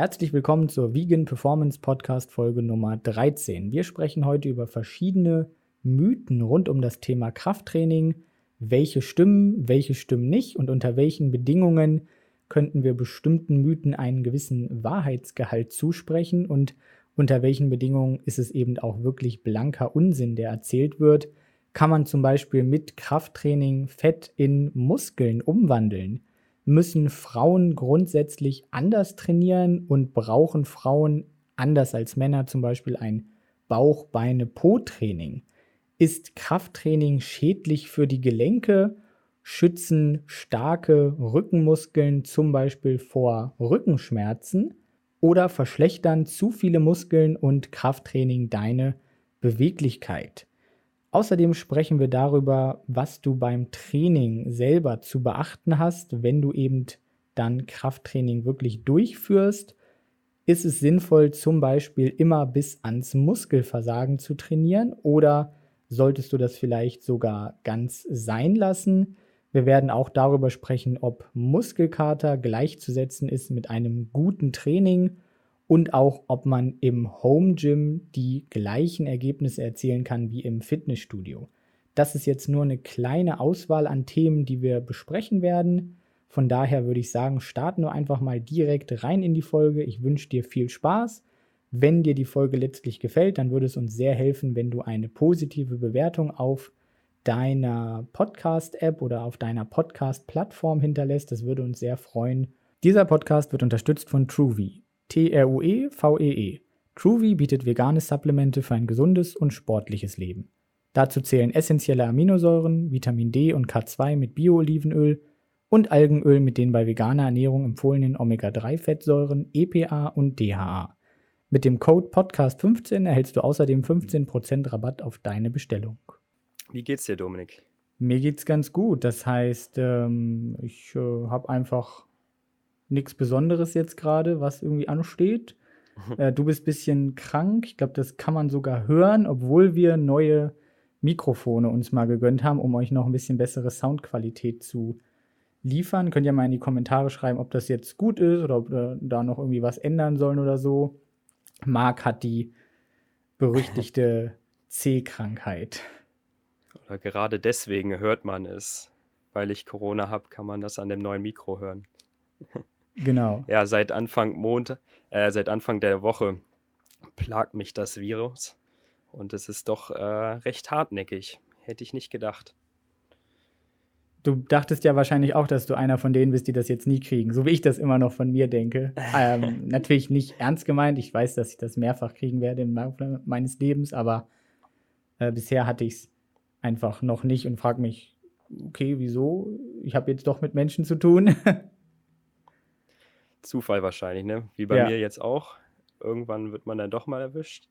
Herzlich willkommen zur Vegan Performance Podcast Folge Nummer 13. Wir sprechen heute über verschiedene Mythen rund um das Thema Krafttraining. Welche stimmen nicht und unter welchen Bedingungen könnten wir bestimmten Mythen einen gewissen Wahrheitsgehalt zusprechen und unter welchen Bedingungen ist es eben auch wirklich blanker Unsinn, der erzählt wird. Kann man zum Beispiel mit Krafttraining Fett in Muskeln umwandeln? Müssen Frauen grundsätzlich anders trainieren und brauchen Frauen anders als Männer zum Beispiel ein Bauch-Beine-Po-Training? Ist Krafttraining schädlich für die Gelenke? Schützen starke Rückenmuskeln zum Beispiel vor Rückenschmerzen? Oder verschlechtern zu viele Muskeln und Krafttraining deine Beweglichkeit? Außerdem sprechen wir darüber, was du beim Training selber zu beachten hast, wenn du eben dann Krafttraining wirklich durchführst. Ist es sinnvoll, zum Beispiel immer bis ans Muskelversagen zu trainieren oder solltest du das vielleicht sogar ganz sein lassen? Wir werden auch darüber sprechen, ob Muskelkater gleichzusetzen ist mit einem guten Training und auch, ob man im Home Gym die gleichen Ergebnisse erzielen kann wie im Fitnessstudio. Das ist jetzt nur eine kleine Auswahl an Themen, die wir besprechen werden. Von daher würde ich sagen, starten wir einfach mal direkt rein in die Folge. Ich wünsche dir viel Spaß. Wenn dir die Folge letztlich gefällt, dann würde es uns sehr helfen, wenn du eine positive Bewertung auf deiner Podcast-App oder auf deiner Podcast-Plattform hinterlässt. Das würde uns sehr freuen. Dieser Podcast wird unterstützt von TrueVee. TrueVee. TrueVee bietet vegane Supplemente für ein gesundes und sportliches Leben. Dazu zählen essentielle Aminosäuren, Vitamin D und K2 mit Bio-Olivenöl und Algenöl mit den bei veganer Ernährung empfohlenen Omega-3-Fettsäuren, EPA und DHA. Mit dem Code PODCAST15 erhältst du außerdem 15% Rabatt auf deine Bestellung. Wie geht's dir, Dominik? Mir geht's ganz gut. Das heißt, ich habe einfach nichts Besonderes jetzt gerade, was irgendwie ansteht. Du bist ein bisschen krank. Ich glaube, das kann man sogar hören, obwohl wir neue Mikrofone uns mal gegönnt haben, um euch noch ein bisschen bessere Soundqualität zu liefern. Könnt ihr mal in die Kommentare schreiben, ob das jetzt gut ist oder ob wir da noch irgendwie was ändern sollen oder so. Marc hat die berüchtigte C-Krankheit. Oder gerade deswegen hört man es. Weil ich Corona habe, kann man das an dem neuen Mikro hören. Genau. Ja, seit Anfang der Woche plagt mich das Virus. Und es ist doch recht hartnäckig. Hätte ich nicht gedacht. Du dachtest ja wahrscheinlich auch, dass du einer von denen bist, die das jetzt nie kriegen. So wie ich das immer noch von mir denke. Natürlich nicht ernst gemeint. Ich weiß, dass ich das mehrfach kriegen werde im Laufe meines Lebens. Aber bisher hatte ich es einfach noch nicht und frage mich, okay, wieso? Ich habe jetzt doch mit Menschen zu tun. Zufall wahrscheinlich, ne? Wie bei mir jetzt auch. Irgendwann wird man dann doch mal erwischt.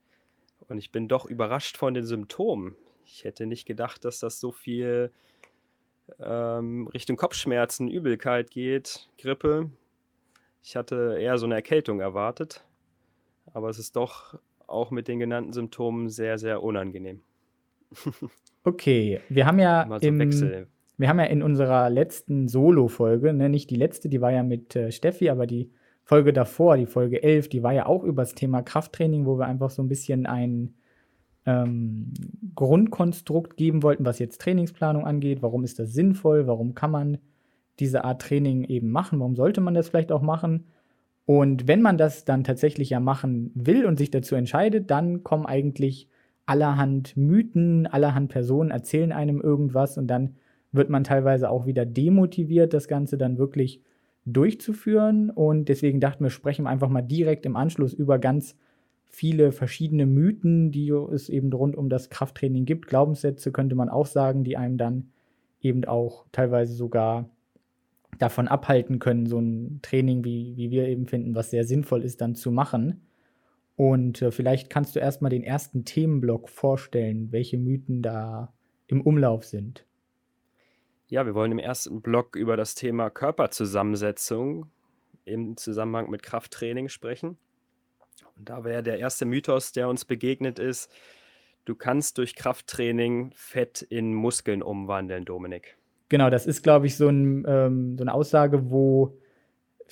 Und ich bin doch überrascht von den Symptomen. Ich hätte nicht gedacht, dass das so viel Richtung Kopfschmerzen, Übelkeit geht, Grippe. Ich hatte eher so eine Erkältung erwartet. Aber es ist doch auch mit den genannten Symptomen sehr, sehr unangenehm. Okay, wir haben ja in unserer letzten Solo-Folge, ne, nicht die letzte, die war ja mit Steffi, aber die Folge davor, die Folge 11, die war ja auch über das Thema Krafttraining, wo wir einfach so ein bisschen ein Grundkonstrukt geben wollten, was jetzt Trainingsplanung angeht. Warum ist das sinnvoll? Warum kann man diese Art Training eben machen? Warum sollte man das vielleicht auch machen? Und wenn man das dann tatsächlich ja machen will und sich dazu entscheidet, dann kommen eigentlich allerhand Mythen, allerhand Personen erzählen einem irgendwas und dann wird man teilweise auch wieder demotiviert, das Ganze dann wirklich durchzuführen. Und deswegen dachten wir, sprechen wir einfach mal direkt im Anschluss über ganz viele verschiedene Mythen, die es eben rund um das Krafttraining gibt. Glaubenssätze könnte man auch sagen, die einem dann eben auch teilweise sogar davon abhalten können, so ein Training, wie wir eben finden, was sehr sinnvoll ist, dann zu machen. Und vielleicht kannst du erstmal den ersten Themenblock vorstellen, welche Mythen da im Umlauf sind. Ja, wir wollen im ersten Block über das Thema Körperzusammensetzung im Zusammenhang mit Krafttraining sprechen. Und da wäre der erste Mythos, der uns begegnet ist, du kannst durch Krafttraining Fett in Muskeln umwandeln, Dominik. Genau, das ist, glaube ich, so eine Aussage, wo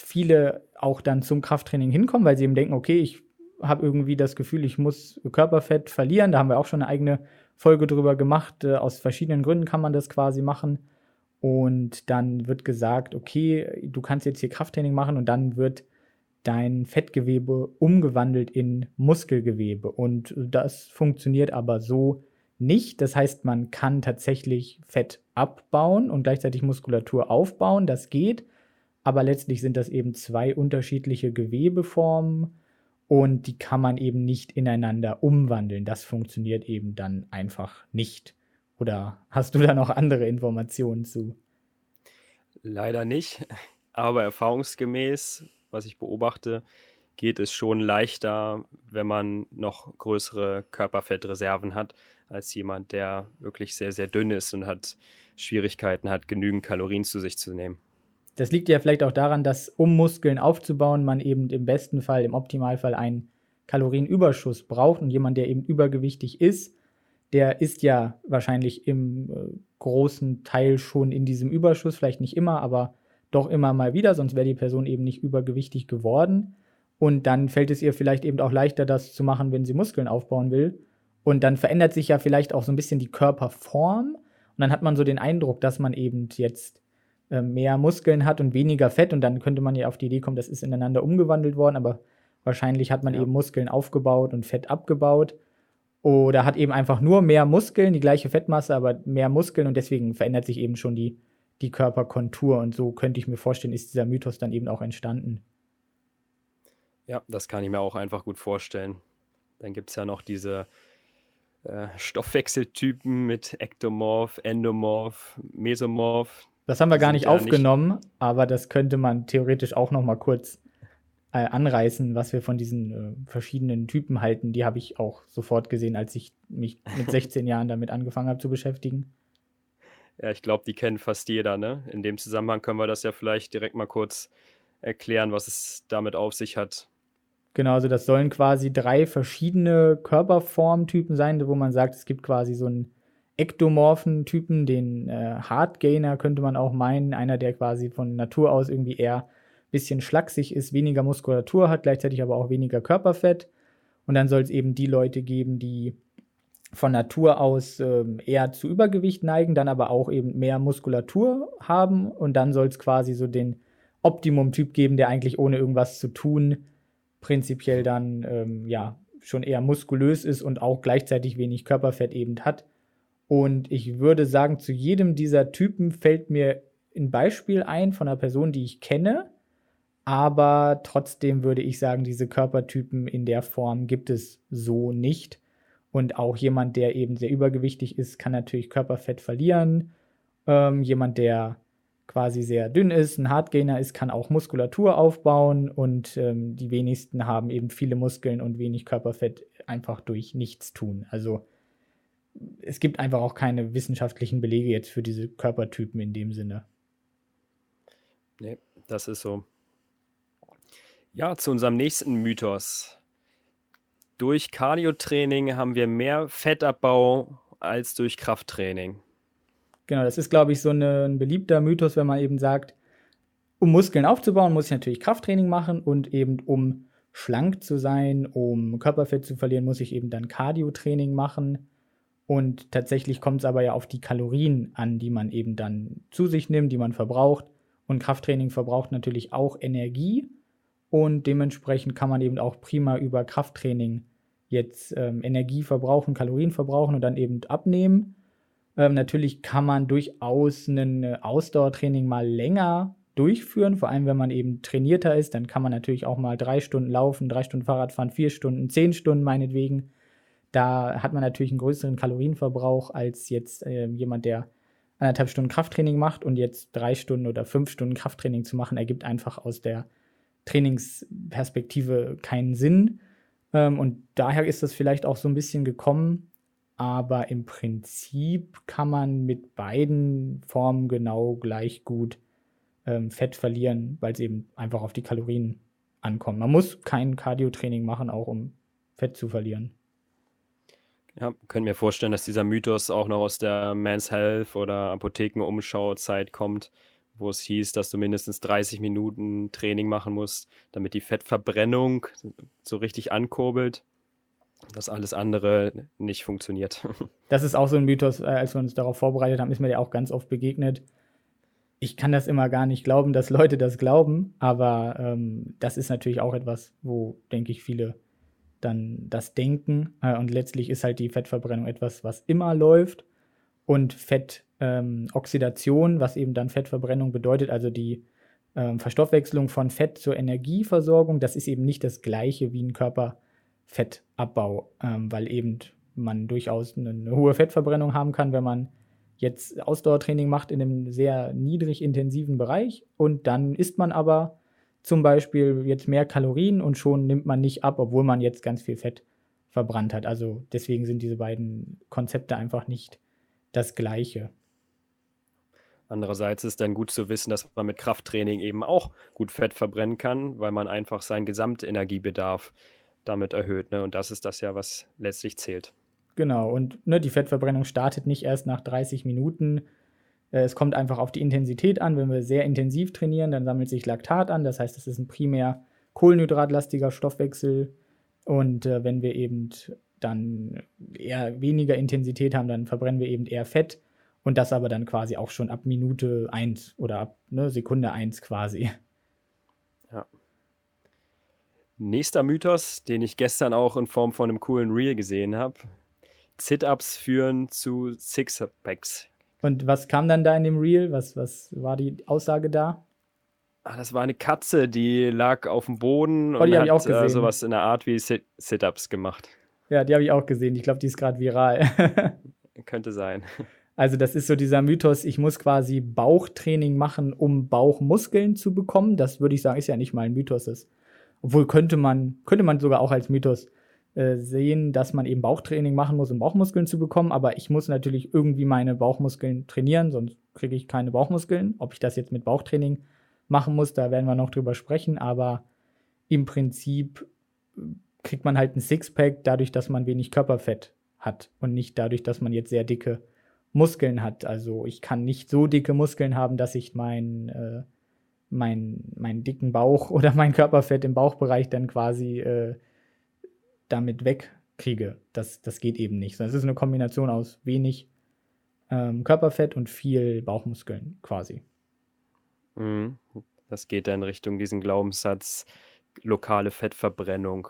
viele auch dann zum Krafttraining hinkommen, weil sie eben denken, okay, ich habe irgendwie das Gefühl, ich muss Körperfett verlieren. Da haben wir auch schon eine eigene Folge drüber gemacht. Aus verschiedenen Gründen kann man das quasi machen. Und dann wird gesagt, okay, du kannst jetzt hier Krafttraining machen und dann wird dein Fettgewebe umgewandelt in Muskelgewebe. Und das funktioniert aber so nicht. Das heißt, man kann tatsächlich Fett abbauen und gleichzeitig Muskulatur aufbauen. Das geht. Aber letztlich sind das eben zwei unterschiedliche Gewebeformen und die kann man eben nicht ineinander umwandeln. Das funktioniert eben dann einfach nicht. Oder hast du da noch andere Informationen zu? Leider nicht, aber erfahrungsgemäß, was ich beobachte, geht es schon leichter, wenn man noch größere Körperfettreserven hat, als jemand, der wirklich sehr, sehr dünn ist und hat Schwierigkeiten hat, genügend Kalorien zu sich zu nehmen. Das liegt ja vielleicht auch daran, dass, um Muskeln aufzubauen, man eben im besten Fall, im Optimalfall einen Kalorienüberschuss braucht. Und jemand, der eben übergewichtig ist, der ist ja wahrscheinlich im großen Teil schon in diesem Überschuss, vielleicht nicht immer, aber doch immer mal wieder, sonst wäre die Person eben nicht übergewichtig geworden. Und dann fällt es ihr vielleicht eben auch leichter, das zu machen, wenn sie Muskeln aufbauen will. Und dann verändert sich ja vielleicht auch so ein bisschen die Körperform. Und dann hat man so den Eindruck, dass man eben jetzt mehr Muskeln hat und weniger Fett. Und dann könnte man ja auf die Idee kommen, das ist ineinander umgewandelt worden. Aber wahrscheinlich hat man eben Muskeln aufgebaut und Fett abgebaut. Oder hat eben einfach nur mehr Muskeln, die gleiche Fettmasse, aber mehr Muskeln. Und deswegen verändert sich eben schon die Körperkontur. Und so könnte ich mir vorstellen, ist dieser Mythos dann eben auch entstanden. Ja, das kann ich mir auch einfach gut vorstellen. Dann gibt es ja noch diese Stoffwechseltypen mit Ektomorph, Endomorph, Mesomorph. Das haben wir gar nicht aufgenommen, aber das könnte man theoretisch auch noch mal kurz anreißen, was wir von diesen verschiedenen Typen halten. Die habe ich auch sofort gesehen, als ich mich mit 16 Jahren damit angefangen habe zu beschäftigen. Ja, ich glaube, die kennt fast jeder, ne? In dem Zusammenhang können wir das ja vielleicht direkt mal kurz erklären, was es damit auf sich hat. Genau, also das sollen quasi 3 verschiedene Körperformtypen sein, wo man sagt, es gibt quasi so einen ektomorphen Typen, den Hardgainer könnte man auch meinen, einer, der quasi von Natur aus irgendwie eher ein bisschen schlaksig ist, weniger Muskulatur hat, gleichzeitig aber auch weniger Körperfett. Und dann soll es eben die Leute geben, die von Natur aus eher zu Übergewicht neigen, dann aber auch eben mehr Muskulatur haben. Und dann soll es quasi so den Optimum-Typ geben, der eigentlich ohne irgendwas zu tun prinzipiell dann schon eher muskulös ist und auch gleichzeitig wenig Körperfett eben hat. Und ich würde sagen, zu jedem dieser Typen fällt mir ein Beispiel ein von einer Person, die ich kenne. Aber trotzdem würde ich sagen, diese Körpertypen in der Form gibt es so nicht. Und auch jemand, der eben sehr übergewichtig ist, kann natürlich Körperfett verlieren. Jemand, der quasi sehr dünn ist, ein Hardgainer ist, kann auch Muskulatur aufbauen. Und die wenigsten haben eben viele Muskeln und wenig Körperfett einfach durch Nichtstun. Also es gibt einfach auch keine wissenschaftlichen Belege jetzt für diese Körpertypen in dem Sinne. Nee, das ist so. Ja, zu unserem nächsten Mythos. Durch Cardio-Training haben wir mehr Fettabbau als durch Krafttraining. Genau, das ist, glaube ich, so ein beliebter Mythos, wenn man eben sagt, um Muskeln aufzubauen, muss ich natürlich Krafttraining machen und eben um schlank zu sein, um Körperfett zu verlieren, muss ich eben dann Cardio-Training machen. Und tatsächlich kommt es aber ja auf die Kalorien an, die man eben dann zu sich nimmt, die man verbraucht. Und Krafttraining verbraucht natürlich auch Energie. Und dementsprechend kann man eben auch prima über Krafttraining jetzt Energie verbrauchen, Kalorien verbrauchen und dann eben abnehmen. Natürlich kann man durchaus ein Ausdauertraining mal länger durchführen. Vor allem, wenn man eben trainierter ist, dann kann man natürlich auch mal 3 Stunden laufen, 3 Stunden Fahrrad fahren, 4 Stunden, 10 Stunden meinetwegen. Da hat man natürlich einen größeren Kalorienverbrauch als jetzt jemand, der 1,5 Stunden Krafttraining macht, und jetzt 3 Stunden oder 5 Stunden Krafttraining zu machen, ergibt einfach aus der Trainingsperspektive keinen Sinn. Und daher ist das vielleicht auch so ein bisschen gekommen. Aber im Prinzip kann man mit beiden Formen genau gleich gut Fett verlieren, weil es eben einfach auf die Kalorien ankommt. Man muss kein Cardio-Training machen, auch um Fett zu verlieren. Ja, können mir vorstellen, dass dieser Mythos auch noch aus der Men's Health oder Apotheken-Umschau-Zeit kommt, wo es hieß, dass du mindestens 30 Minuten Training machen musst, damit die Fettverbrennung so richtig ankurbelt, dass alles andere nicht funktioniert. Das ist auch so ein Mythos, als wir uns darauf vorbereitet haben, ist mir ja auch ganz oft begegnet. Ich kann das immer gar nicht glauben, dass Leute das glauben, aber das ist natürlich auch etwas, wo, denke ich, viele dann das denken. Und letztlich ist halt die Fettverbrennung etwas, was immer läuft. Und Fettoxidation, was eben dann Fettverbrennung bedeutet, also die Verstoffwechslung von Fett zur Energieversorgung, das ist eben nicht das Gleiche wie ein Körperfettabbau, weil eben man durchaus eine hohe Fettverbrennung haben kann, wenn man jetzt Ausdauertraining macht in einem sehr niedrig intensiven Bereich und dann isst man aber zum Beispiel jetzt mehr Kalorien und schon nimmt man nicht ab, obwohl man jetzt ganz viel Fett verbrannt hat. Also deswegen sind diese beiden Konzepte einfach nicht das Gleiche. Andererseits ist dann gut zu wissen, dass man mit Krafttraining eben auch gut Fett verbrennen kann, weil man einfach seinen Gesamtenergiebedarf damit erhöht, ne? Und das ist das ja, was letztlich zählt. Genau, und ne, die Fettverbrennung startet nicht erst nach 30 Minuten. Es kommt einfach auf die Intensität an. Wenn wir sehr intensiv trainieren, dann sammelt sich Laktat an. Das heißt, das ist ein primär kohlenhydratlastiger Stoffwechsel. Und wenn wir eben dann eher weniger Intensität haben, dann verbrennen wir eben eher Fett. Und das aber dann quasi auch schon ab Minute 1 oder ab Sekunde 1 quasi. Ja. Nächster Mythos, den ich gestern auch in Form von einem coolen Reel gesehen habe. Sit-Ups führen zu Sixpacks. Und was kam dann da in dem Reel? Was war die Aussage da? Ach, das war eine Katze, die lag auf dem Boden und hat sowas in der Art wie Sit-Ups gemacht. Ja, die habe ich auch gesehen. Ich glaube, die ist gerade viral. Könnte sein. Also das ist so dieser Mythos, ich muss quasi Bauchtraining machen, um Bauchmuskeln zu bekommen. Das würde ich sagen, ist ja nicht mal ein Mythos. Obwohl könnte man sogar auch als Mythos sehen, dass man eben Bauchtraining machen muss, um Bauchmuskeln zu bekommen, aber ich muss natürlich irgendwie meine Bauchmuskeln trainieren, sonst kriege ich keine Bauchmuskeln. Ob ich das jetzt mit Bauchtraining machen muss, da werden wir noch drüber sprechen, aber im Prinzip kriegt man halt ein Sixpack dadurch, dass man wenig Körperfett hat und nicht dadurch, dass man jetzt sehr dicke Muskeln hat. Also ich kann nicht so dicke Muskeln haben, dass ich meinen dicken Bauch oder mein Körperfett im Bauchbereich dann quasi damit wegkriege. Das geht eben nicht. Das ist eine Kombination aus wenig Körperfett und viel Bauchmuskeln quasi. Das geht dann Richtung diesen Glaubenssatz, lokale Fettverbrennung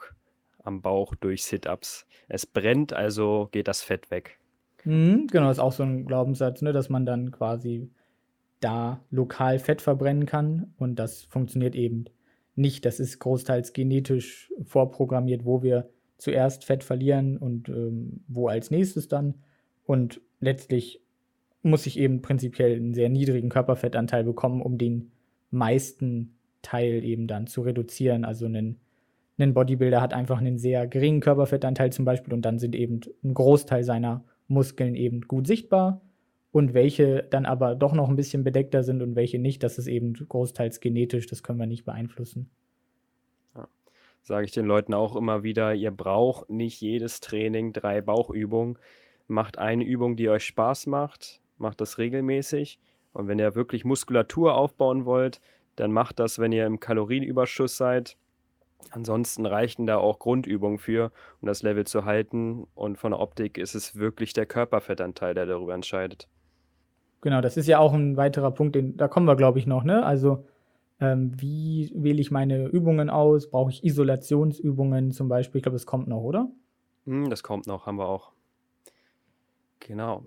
am Bauch durch Sit-Ups. Es brennt, also geht das Fett weg. Genau, ist auch so ein Glaubenssatz, ne, dass man dann quasi da lokal Fett verbrennen kann und das funktioniert eben nicht. Das ist großteils genetisch vorprogrammiert, wo wir zuerst Fett verlieren und wo als nächstes dann. Und letztlich muss ich eben prinzipiell einen sehr niedrigen Körperfettanteil bekommen, um den meisten Teil eben dann zu reduzieren. Also ein Bodybuilder hat einfach einen sehr geringen Körperfettanteil zum Beispiel und dann sind eben ein Großteil seiner Muskeln eben gut sichtbar und welche dann aber doch noch ein bisschen bedeckter sind und welche nicht, das ist eben großteils genetisch, das können wir nicht beeinflussen. Ja, sage ich den Leuten auch immer wieder, ihr braucht nicht jedes Training 3 Bauchübungen, macht eine Übung, die euch Spaß macht, macht das regelmäßig und wenn ihr wirklich Muskulatur aufbauen wollt, dann macht das, wenn ihr im Kalorienüberschuss seid. Ansonsten reichen da auch Grundübungen für, um das Level zu halten und von der Optik ist es wirklich der Körperfettanteil, der darüber entscheidet. Genau, das ist ja auch ein weiterer Punkt, da kommen wir, glaube ich, noch, ne? Also, wie wähle ich meine Übungen aus? Brauche ich Isolationsübungen zum Beispiel? Ich glaube, das kommt noch, oder? Das kommt noch, haben wir auch. Genau.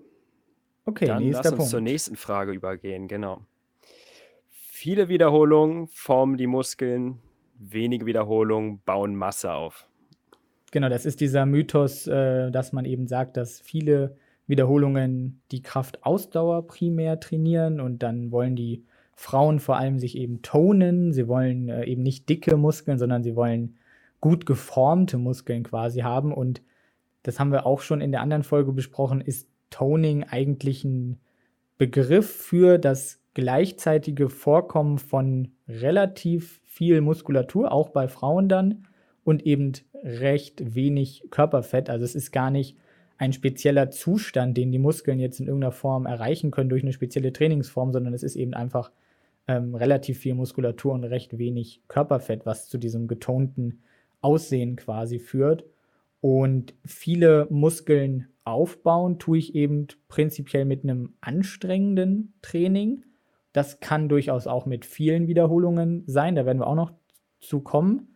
Okay, dann nächster Punkt. Lass uns zur nächsten Frage übergehen, genau. Viele Wiederholungen formen die Muskeln, wenige Wiederholungen bauen Masse auf. Genau, das ist dieser Mythos, dass man eben sagt, dass viele Wiederholungen die Kraftausdauer primär trainieren und dann wollen die Frauen vor allem sich eben tonen. Sie wollen eben nicht dicke Muskeln, sondern sie wollen gut geformte Muskeln quasi haben. Und das haben wir auch schon in der anderen Folge besprochen, ist Toning eigentlich ein Begriff für das gleichzeitige Vorkommen von relativ viel Muskulatur, auch bei Frauen dann, und eben recht wenig Körperfett. Also es ist gar nicht ein spezieller Zustand, den die Muskeln jetzt in irgendeiner Form erreichen können durch eine spezielle Trainingsform, sondern es ist eben einfach relativ viel Muskulatur und recht wenig Körperfett, was zu diesem getonten Aussehen quasi führt. Und viele Muskeln aufbauen tue ich eben prinzipiell mit einem anstrengenden Training. Das kann durchaus auch mit vielen Wiederholungen sein, da werden wir auch noch zu kommen.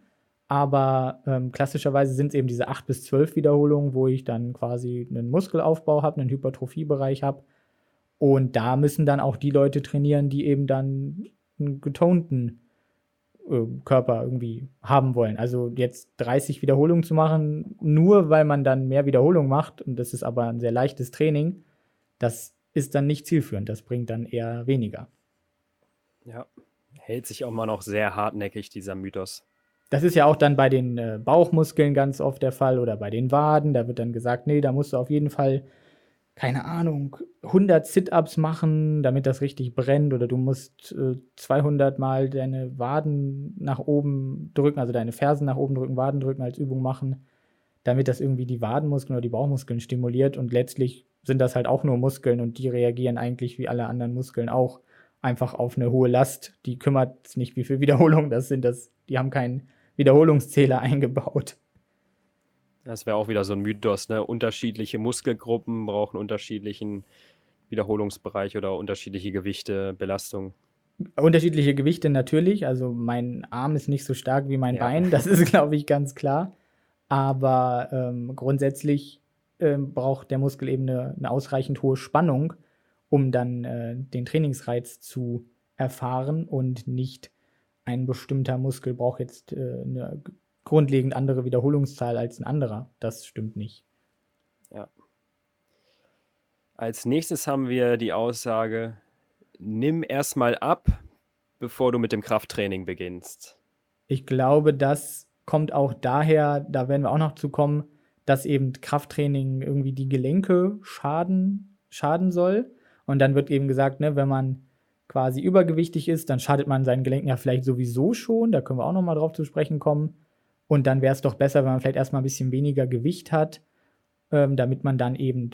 Aber klassischerweise sind es eben diese 8 bis 12 Wiederholungen, wo ich dann quasi einen Muskelaufbau habe, einen Hypertrophiebereich habe. Und da müssen dann auch die Leute trainieren, die eben dann einen getonten Körper irgendwie haben wollen. Also jetzt 30 Wiederholungen zu machen, nur weil man dann mehr Wiederholungen macht, und das ist aber ein sehr leichtes Training, das ist dann nicht zielführend, das bringt dann eher weniger. Ja, hält sich auch mal noch sehr hartnäckig, dieser Mythos. Das ist ja auch dann bei den Bauchmuskeln ganz oft der Fall oder bei den Waden, da wird dann gesagt, nee, da musst du auf jeden Fall, keine Ahnung, 100 Sit-Ups machen, damit das richtig brennt, oder du musst 200 Mal deine Waden nach oben drücken, also deine Fersen nach oben drücken, Waden drücken als Übung machen, damit das irgendwie die Wadenmuskeln oder die Bauchmuskeln stimuliert, und letztlich sind das halt auch nur Muskeln und die reagieren eigentlich wie alle anderen Muskeln auch einfach auf eine hohe Last, die kümmert es nicht, wie viele Wiederholungen das sind, die haben keinen Wiederholungszähler eingebaut. Das wäre auch wieder so ein Mythos, ne? Unterschiedliche Muskelgruppen brauchen unterschiedlichen Wiederholungsbereich oder unterschiedliche Gewichte, Belastung. Unterschiedliche Gewichte natürlich, also mein Arm ist nicht so stark wie mein Bein, das ist, glaube ich, ganz klar. Aber grundsätzlich braucht der Muskel eben eine ausreichend hohe Spannung, um dann den Trainingsreiz zu erfahren, und nicht ein bestimmter Muskel braucht jetzt eine grundlegend andere Wiederholungszahl als ein anderer. Das stimmt nicht. Ja. Als nächstes haben wir die Aussage, nimm erstmal ab, bevor du mit dem Krafttraining beginnst. Ich glaube, das kommt auch daher, da werden wir auch noch zu kommen, dass eben Krafttraining irgendwie die Gelenke schaden soll. Und dann wird eben gesagt, ne, wenn man quasi übergewichtig ist, dann schadet man seinen Gelenken ja vielleicht sowieso schon. Da können wir auch noch mal drauf zu sprechen kommen. Und dann wäre es doch besser, wenn man vielleicht erstmal ein bisschen weniger Gewicht hat, damit man dann eben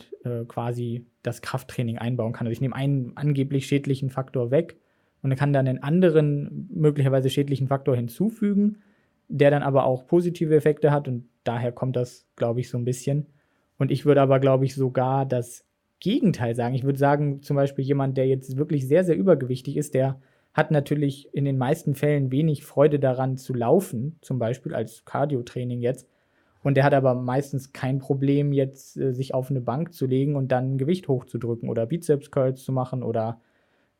quasi das Krafttraining einbauen kann. Also ich nehme einen angeblich schädlichen Faktor weg und kann dann einen anderen möglicherweise schädlichen Faktor hinzufügen, der dann aber auch positive Effekte hat, und daher kommt das, glaube ich, so ein bisschen. Und ich würde aber, glaube ich, sogar das Gegenteil sagen. Ich würde sagen, zum Beispiel jemand, der jetzt wirklich sehr, sehr übergewichtig ist, der hat natürlich in den meisten Fällen wenig Freude daran zu laufen, zum Beispiel als Cardio-Training jetzt. Und der hat aber meistens kein Problem, jetzt sich auf eine Bank zu legen und dann Gewicht hochzudrücken oder Bizeps-Curls zu machen oder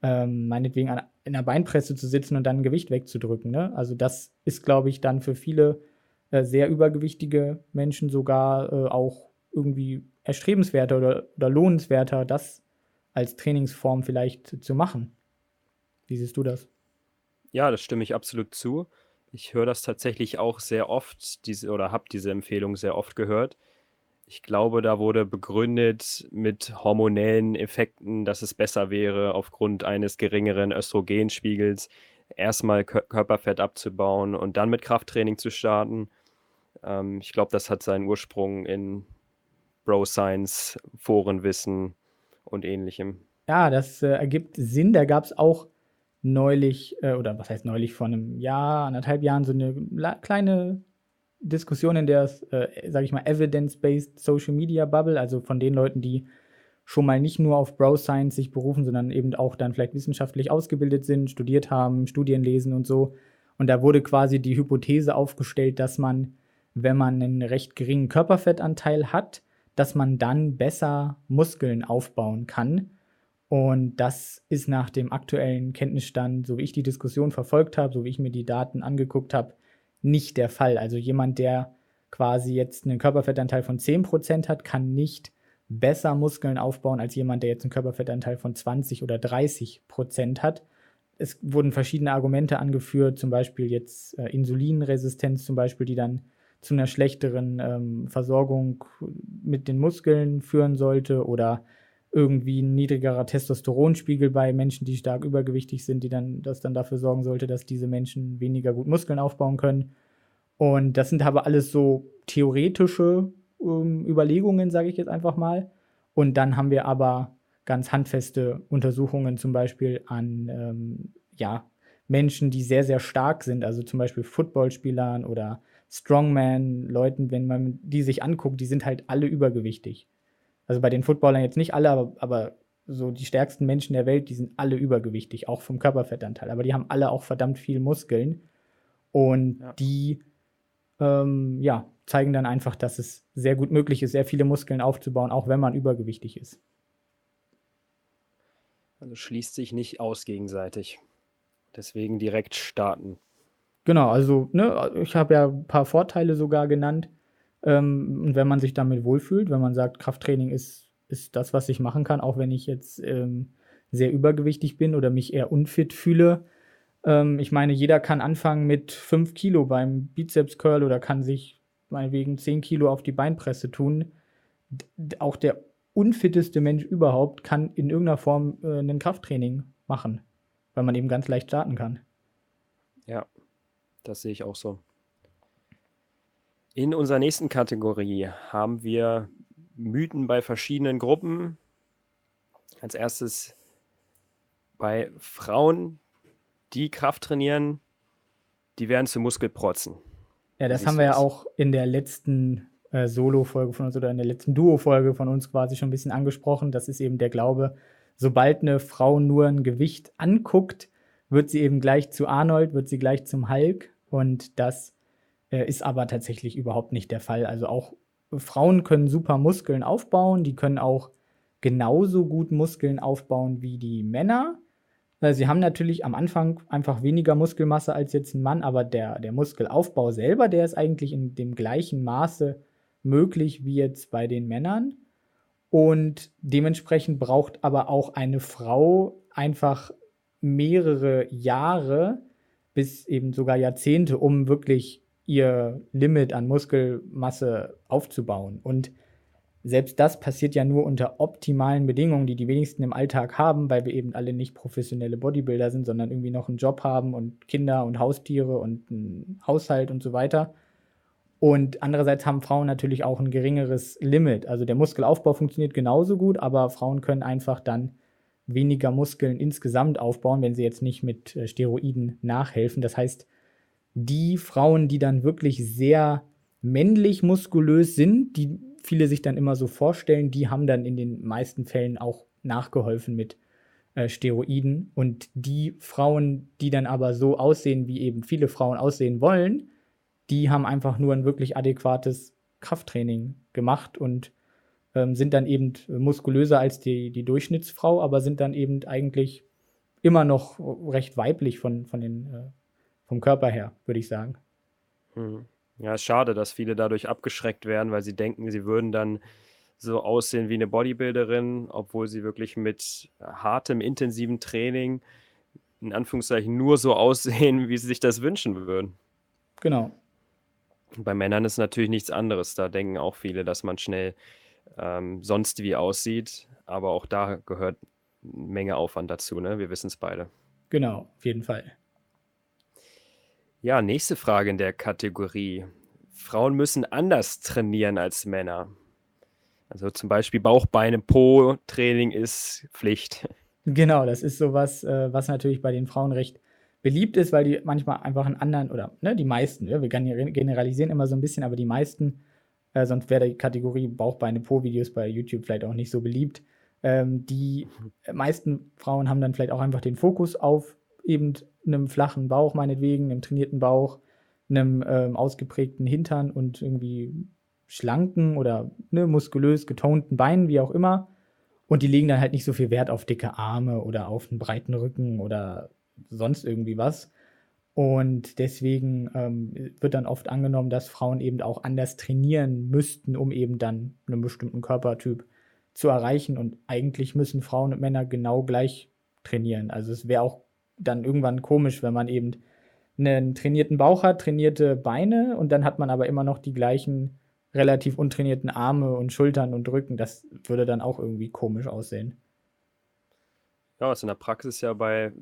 meinetwegen in einer Beinpresse zu sitzen und dann Gewicht wegzudrücken. Ne? Also das ist, glaube ich, dann für viele sehr übergewichtige Menschen sogar auch irgendwie erstrebenswerter oder lohnenswerter, das als Trainingsform vielleicht zu machen. Wie siehst du das? Ja, das stimme ich absolut zu. Ich höre das tatsächlich auch sehr oft, habe diese Empfehlung sehr oft gehört. Ich glaube, da wurde begründet mit hormonellen Effekten, dass es besser wäre, aufgrund eines geringeren Östrogenspiegels erstmal Körperfett abzubauen und dann mit Krafttraining zu starten. Ich glaube, das hat seinen Ursprung in Bro-Science, Forenwissen und Ähnlichem. Ja, das ergibt Sinn. Da gab es auch vor einem Jahr, 1,5 Jahren, so eine kleine Diskussion in der, sage ich mal, Evidence-Based Social Media Bubble, also von den Leuten, die schon mal nicht nur auf Bro-Science sich berufen, sondern eben auch dann vielleicht wissenschaftlich ausgebildet sind, studiert haben, Studien lesen und so. Und da wurde quasi die Hypothese aufgestellt, dass man, wenn man einen recht geringen Körperfettanteil hat, dass man dann besser Muskeln aufbauen kann. Und das ist nach dem aktuellen Kenntnisstand, so wie ich die Diskussion verfolgt habe, so wie ich mir die Daten angeguckt habe, nicht der Fall. Also jemand, der quasi jetzt einen Körperfettanteil von 10% hat, kann nicht besser Muskeln aufbauen als jemand, der jetzt einen Körperfettanteil von 20 oder 30% hat. Es wurden verschiedene Argumente angeführt, zum Beispiel jetzt Insulinresistenz zum Beispiel, die dann zu einer schlechteren Versorgung mit den Muskeln führen sollte, oder irgendwie ein niedrigerer Testosteronspiegel bei Menschen, die stark übergewichtig sind, das dann dafür sorgen sollte, dass diese Menschen weniger gut Muskeln aufbauen können. Und das sind aber alles so theoretische Überlegungen, sage ich jetzt einfach mal. Und dann haben wir aber ganz handfeste Untersuchungen, zum Beispiel an ja, Menschen, die sehr, sehr stark sind, also zum Beispiel Footballspielern oder Strongman-Leuten, wenn man die sich anguckt, die sind halt alle übergewichtig. Also bei den Footballern jetzt nicht alle, aber so die stärksten Menschen der Welt, die sind alle übergewichtig, auch vom Körperfettanteil. Aber die haben alle auch verdammt viel Muskeln. Und die zeigen dann einfach, dass es sehr gut möglich ist, sehr viele Muskeln aufzubauen, auch wenn man übergewichtig ist. Also schließt sich nicht aus gegenseitig. Deswegen direkt starten. Genau, also ich habe ja ein paar Vorteile sogar genannt. Und wenn man sich damit wohlfühlt, wenn man sagt, Krafttraining ist das, was ich machen kann, auch wenn ich jetzt sehr übergewichtig bin oder mich eher unfit fühle. Ich meine, jeder kann anfangen mit 5 Kilo beim Bizeps-Curl oder kann sich meinetwegen 10 Kilo auf die Beinpresse tun. Auch der unfitteste Mensch überhaupt kann in irgendeiner Form ein Krafttraining machen, weil man eben ganz leicht starten kann. Ja, das sehe ich auch so. In unserer nächsten Kategorie haben wir Mythen bei verschiedenen Gruppen. Als erstes bei Frauen, die Kraft trainieren, die werden zu Muskelprotzen. Ja, das haben wir ja auch in der letzten Solo-Folge von uns oder in der letzten Duo-Folge von uns quasi schon ein bisschen angesprochen. Das ist eben der Glaube, sobald eine Frau nur ein Gewicht anguckt, wird sie eben gleich zu Arnold, wird sie gleich zum Hulk. Und das ist aber tatsächlich überhaupt nicht der Fall. Also auch Frauen können super Muskeln aufbauen, die können auch genauso gut Muskeln aufbauen wie die Männer. Sie haben natürlich am Anfang einfach weniger Muskelmasse als jetzt ein Mann, aber der Muskelaufbau selber, der ist eigentlich in dem gleichen Maße möglich wie jetzt bei den Männern. Und dementsprechend braucht aber auch eine Frau einfach mehrere Jahre bis eben sogar Jahrzehnte, um wirklich ihr Limit an Muskelmasse aufzubauen. Und selbst das passiert ja nur unter optimalen Bedingungen, die die wenigsten im Alltag haben, weil wir eben alle nicht professionelle Bodybuilder sind, sondern irgendwie noch einen Job haben und Kinder und Haustiere und einen Haushalt und so weiter. Und andererseits haben Frauen natürlich auch ein geringeres Limit. Also der Muskelaufbau funktioniert genauso gut, aber Frauen können einfach dann weniger Muskeln insgesamt aufbauen, wenn sie jetzt nicht mit Steroiden nachhelfen. Das heißt, die Frauen, die dann wirklich sehr männlich muskulös sind, die viele sich dann immer so vorstellen, die haben dann in den meisten Fällen auch nachgeholfen mit Steroiden. Und die Frauen, die dann aber so aussehen, wie eben viele Frauen aussehen wollen, die haben einfach nur ein wirklich adäquates Krafttraining gemacht und sind dann eben muskulöser als die Durchschnittsfrau, aber sind dann eben eigentlich immer noch recht weiblich vom Körper her, würde ich sagen. Mhm. Ja, ist schade, dass viele dadurch abgeschreckt werden, weil sie denken, sie würden dann so aussehen wie eine Bodybuilderin, obwohl sie wirklich mit hartem, intensivem Training in Anführungszeichen nur so aussehen, wie sie sich das wünschen würden. Genau. Bei Männern ist natürlich nichts anderes. Da denken auch viele, dass man schnell sonst wie aussieht, aber auch da gehört eine Menge Aufwand dazu, ne? Wir wissen es beide. Genau, auf jeden Fall. Ja, nächste Frage in der Kategorie. Frauen müssen anders trainieren als Männer. Also zum Beispiel Bauch-, Beine-, Po-Training ist Pflicht. Genau, das ist sowas, was natürlich bei den Frauen recht beliebt ist, weil die manchmal einfach einen anderen, oder die meisten, wir generalisieren immer so ein bisschen, aber die meisten, sonst wäre die Kategorie Bauch-, Beine-, Po-Videos bei YouTube vielleicht auch nicht so beliebt. Die meisten Frauen haben dann vielleicht auch einfach den Fokus auf eben einem flachen Bauch meinetwegen, einem trainierten Bauch, einem ausgeprägten Hintern und irgendwie schlanken oder muskulös getonten Beinen, wie auch immer. Und die legen dann halt nicht so viel Wert auf dicke Arme oder auf einen breiten Rücken oder sonst irgendwie was. Und deswegen wird dann oft angenommen, dass Frauen eben auch anders trainieren müssten, um eben dann einen bestimmten Körpertyp zu erreichen. Und eigentlich müssen Frauen und Männer genau gleich trainieren. Also es wäre auch dann irgendwann komisch, wenn man eben einen trainierten Bauch hat, trainierte Beine und dann hat man aber immer noch die gleichen relativ untrainierten Arme und Schultern und Rücken. Das würde dann auch irgendwie komisch aussehen. Ja, ist in der Praxis ja bei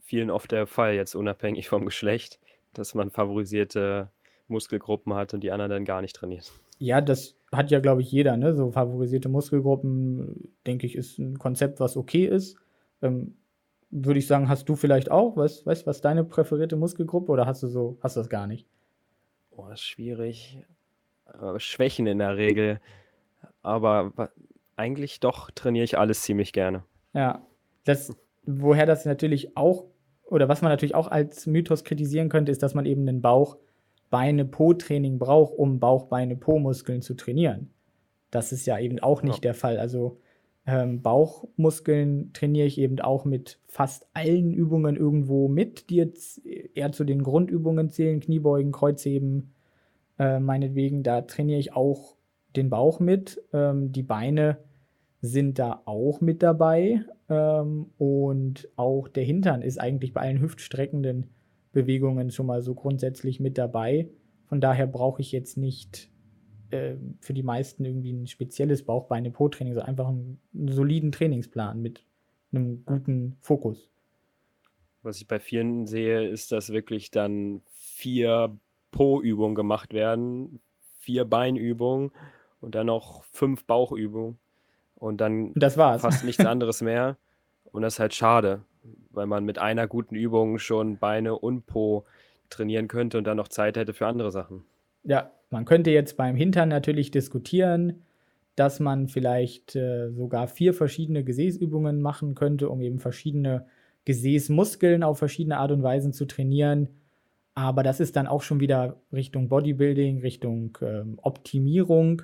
vielen oft der Fall, jetzt unabhängig vom Geschlecht, dass man favorisierte Muskelgruppen hat und die anderen dann gar nicht trainiert. Ja, das hat ja, glaube ich, jeder, ne? So favorisierte Muskelgruppen, denke ich, ist ein Konzept, was okay ist. würde ich sagen, hast du vielleicht auch? Weißt du, was deine präferierte Muskelgruppe, oder hast du das gar nicht? Boah, das ist schwierig. Schwächen in der Regel. Aber eigentlich doch trainiere ich alles ziemlich gerne. Ja, woher das natürlich auch, oder was man natürlich auch als Mythos kritisieren könnte, ist, dass man eben den Bauch-Beine-Po-Training braucht, um Bauch-Beine-Po-Muskeln zu trainieren. Das ist ja eben auch nicht der Fall. Also Bauchmuskeln trainiere ich eben auch mit fast allen Übungen irgendwo mit, die jetzt eher zu den Grundübungen zählen, Kniebeugen, Kreuzheben, meinetwegen, da trainiere ich auch den Bauch mit. Die Beine sind da auch mit dabei, und auch der Hintern ist eigentlich bei allen hüftstreckenden Bewegungen schon mal so grundsätzlich mit dabei. Von daher brauche ich jetzt nicht für die meisten irgendwie ein spezielles Bauch-Beine-Po-Training, sondern einfach einen soliden Trainingsplan mit einem guten Fokus. Was ich bei vielen sehe, ist, dass wirklich dann 4 Po-Übungen gemacht werden, 4 Beinübungen und dann noch 5 Bauchübungen und dann das war's. Fast nichts anderes mehr. Und das ist halt schade, weil man mit einer guten Übung schon Beine und Po trainieren könnte und dann noch Zeit hätte für andere Sachen. Ja, man könnte jetzt beim Hintern natürlich diskutieren, dass man vielleicht sogar 4 verschiedene Gesäßübungen machen könnte, um eben verschiedene Gesäßmuskeln auf verschiedene Art und Weisen zu trainieren. Aber das ist dann auch schon wieder Richtung Bodybuilding, Richtung Optimierung.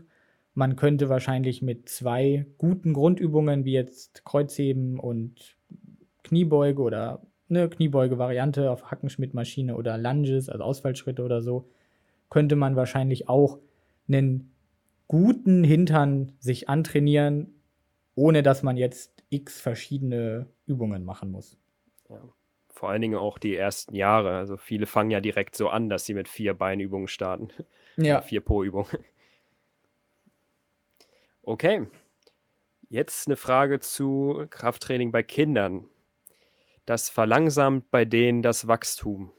Man könnte wahrscheinlich mit 2 guten Grundübungen, wie jetzt Kreuzheben und Kniebeuge oder eine Kniebeuge-Variante auf Hackenschmidt-Maschine oder Lunges, also Ausfallschritte oder so, könnte man wahrscheinlich auch einen guten Hintern sich antrainieren, ohne dass man jetzt x verschiedene Übungen machen muss. Ja. Vor allen Dingen auch die ersten Jahre. Also viele fangen ja direkt so an, dass sie mit 4 Beinübungen starten. Ja. 4 Po-Übungen. Okay. Jetzt eine Frage zu Krafttraining bei Kindern. Das verlangsamt bei denen das Wachstum.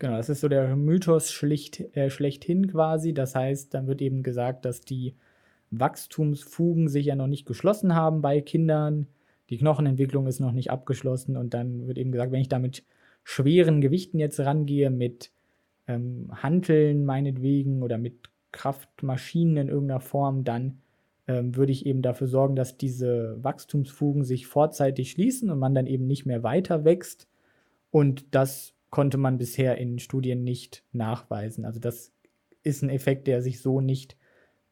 Genau, das ist so der Mythos schlechthin quasi. Das heißt, dann wird eben gesagt, dass die Wachstumsfugen sich ja noch nicht geschlossen haben bei Kindern. Die Knochenentwicklung ist noch nicht abgeschlossen, und dann wird eben gesagt, wenn ich da mit schweren Gewichten jetzt rangehe, mit Hanteln meinetwegen oder mit Kraftmaschinen in irgendeiner Form, dann würde ich eben dafür sorgen, dass diese Wachstumsfugen sich vorzeitig schließen und man dann eben nicht mehr weiter wächst. Und das konnte man bisher in Studien nicht nachweisen. Also das ist ein Effekt, der sich so nicht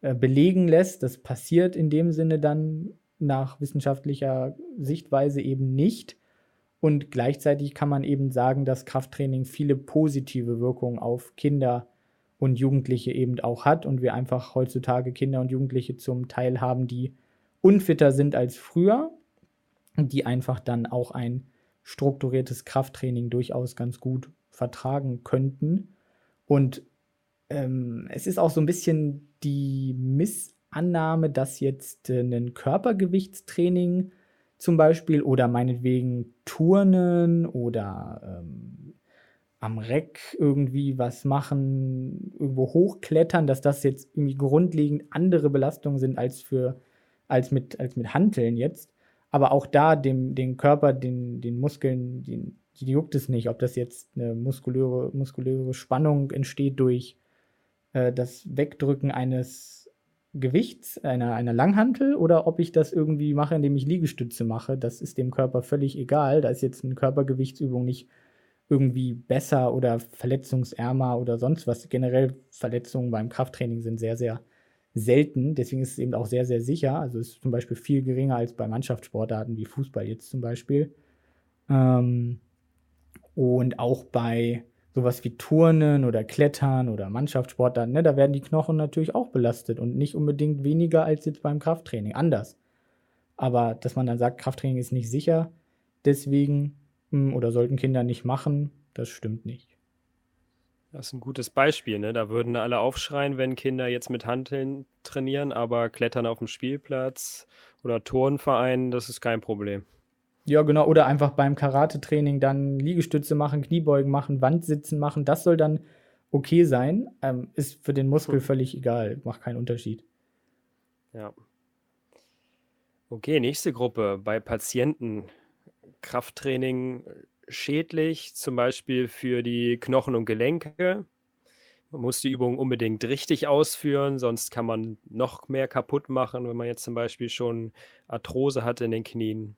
belegen lässt. Das passiert in dem Sinne dann nach wissenschaftlicher Sichtweise eben nicht. Und gleichzeitig kann man eben sagen, dass Krafttraining viele positive Wirkungen auf Kinder und Jugendliche eben auch hat und wir einfach heutzutage Kinder und Jugendliche zum Teil haben, die unfitter sind als früher und die einfach dann auch ein strukturiertes Krafttraining durchaus ganz gut vertragen könnten. Und es ist auch so ein bisschen die Annahme, dass jetzt ein Körpergewichtstraining zum Beispiel oder meinetwegen Turnen oder am Reck irgendwie was machen, irgendwo hochklettern, dass das jetzt irgendwie grundlegend andere Belastungen sind als mit Hanteln jetzt. Aber auch da den Körper, den Muskeln, die juckt es nicht, ob das jetzt eine muskuläre Spannung entsteht durch das Wegdrücken eines Gewichts, einer Langhantel, oder ob ich das irgendwie mache, indem ich Liegestütze mache. Das ist dem Körper völlig egal. Da ist jetzt eine Körpergewichtsübung nicht irgendwie besser oder verletzungsärmer oder sonst was. Generell Verletzungen beim Krafttraining sind sehr, sehr selten. Deswegen ist es eben auch sehr, sehr sicher. Also es ist zum Beispiel viel geringer als bei Mannschaftssportarten wie Fußball jetzt zum Beispiel. Und auch bei sowas wie Turnen oder Klettern oder Mannschaftssportarten, ne, da werden die Knochen natürlich auch belastet und nicht unbedingt weniger als jetzt beim Krafttraining, anders. Aber dass man dann sagt, Krafttraining ist nicht sicher, deswegen oder sollten Kinder nicht machen, das stimmt nicht. Das ist ein gutes Beispiel, ne? Da würden alle aufschreien, wenn Kinder jetzt mit Hanteln trainieren, aber Klettern auf dem Spielplatz oder Turnverein, das ist kein Problem. Ja, genau. Oder einfach beim Karate-Training dann Liegestütze machen, Kniebeugen machen, Wandsitzen machen. Das soll dann okay sein. Ist für den Muskel völlig egal. Macht keinen Unterschied. Ja. Okay, nächste Gruppe. Bei Patienten Krafttraining schädlich, zum Beispiel für die Knochen und Gelenke. Man muss die Übung unbedingt richtig ausführen, sonst kann man noch mehr kaputt machen, wenn man jetzt zum Beispiel schon Arthrose hat in den Knien.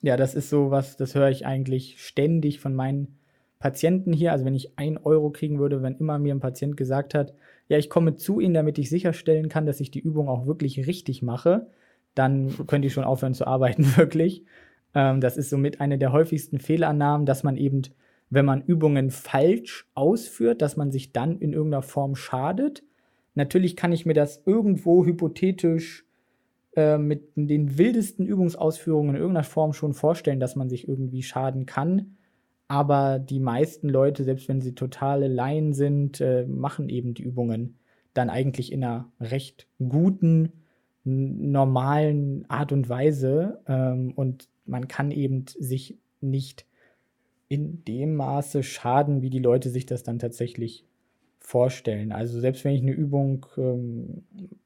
Ja, das ist so was, das höre ich eigentlich ständig von meinen Patienten hier. Also wenn ich 1 Euro kriegen würde, wenn immer mir ein Patient gesagt hat, ja, ich komme zu Ihnen, damit ich sicherstellen kann, dass ich die Übung auch wirklich richtig mache, dann könnt ihr schon aufhören zu arbeiten, wirklich. Das ist somit eine der häufigsten Fehlannahmen, dass man eben, wenn man Übungen falsch ausführt, dass man sich dann in irgendeiner Form schadet. Natürlich kann ich mir das irgendwo hypothetisch mit den wildesten Übungsausführungen in irgendeiner Form schon vorstellen, dass man sich irgendwie schaden kann. Aber die meisten Leute, selbst wenn sie totale Laien sind, machen eben die Übungen dann eigentlich in einer recht guten, normalen Art und Weise. Und man kann eben sich nicht in dem Maße schaden, wie die Leute sich das dann tatsächlich vorstellen. Also selbst wenn ich eine Übung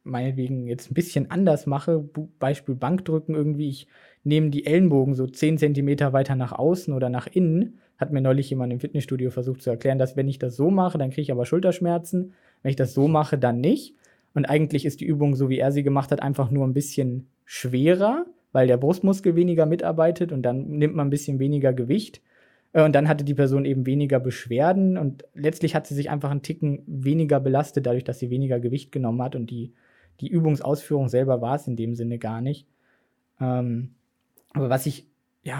meinetwegen jetzt ein bisschen anders mache, Beispiel Bankdrücken irgendwie, ich nehme die Ellenbogen so 10 cm weiter nach außen oder nach innen, hat mir neulich jemand im Fitnessstudio versucht zu erklären, dass wenn ich das so mache, dann kriege ich aber Schulterschmerzen, wenn ich das so mache, dann nicht. Und eigentlich ist die Übung, so wie er sie gemacht hat, einfach nur ein bisschen schwerer, weil der Brustmuskel weniger mitarbeitet und dann nimmt man ein bisschen weniger Gewicht. Und dann hatte die Person eben weniger Beschwerden und letztlich hat sie sich einfach einen Ticken weniger belastet, dadurch, dass sie weniger Gewicht genommen hat und die Übungsausführung selber war es in dem Sinne gar nicht. Aber was ich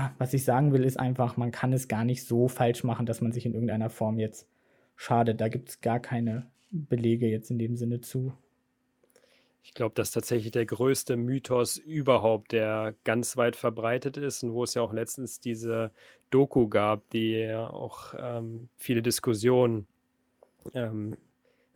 sagen will, ist einfach, man kann es gar nicht so falsch machen, dass man sich in irgendeiner Form jetzt schadet. Da gibt es gar keine Belege jetzt in dem Sinne zu. Ich glaube, das ist tatsächlich der größte Mythos überhaupt, der ganz weit verbreitet ist und wo es ja auch letztens diese Doku gab, die ja auch viele Diskussionen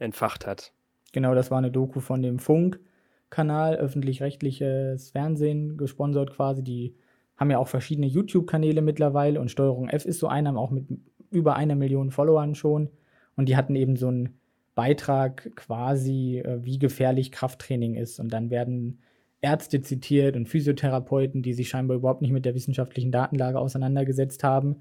entfacht hat. Genau, das war eine Doku von dem Funk-Kanal, öffentlich-rechtliches Fernsehen, gesponsert quasi. Die haben ja auch verschiedene YouTube-Kanäle mittlerweile und STRG-F ist so einer, auch mit über 1 Million Followern schon. Und die hatten eben so einen Beitrag quasi, wie gefährlich Krafttraining ist. Und dann werden Ärzte zitiert und Physiotherapeuten, die sich scheinbar überhaupt nicht mit der wissenschaftlichen Datenlage auseinandergesetzt haben,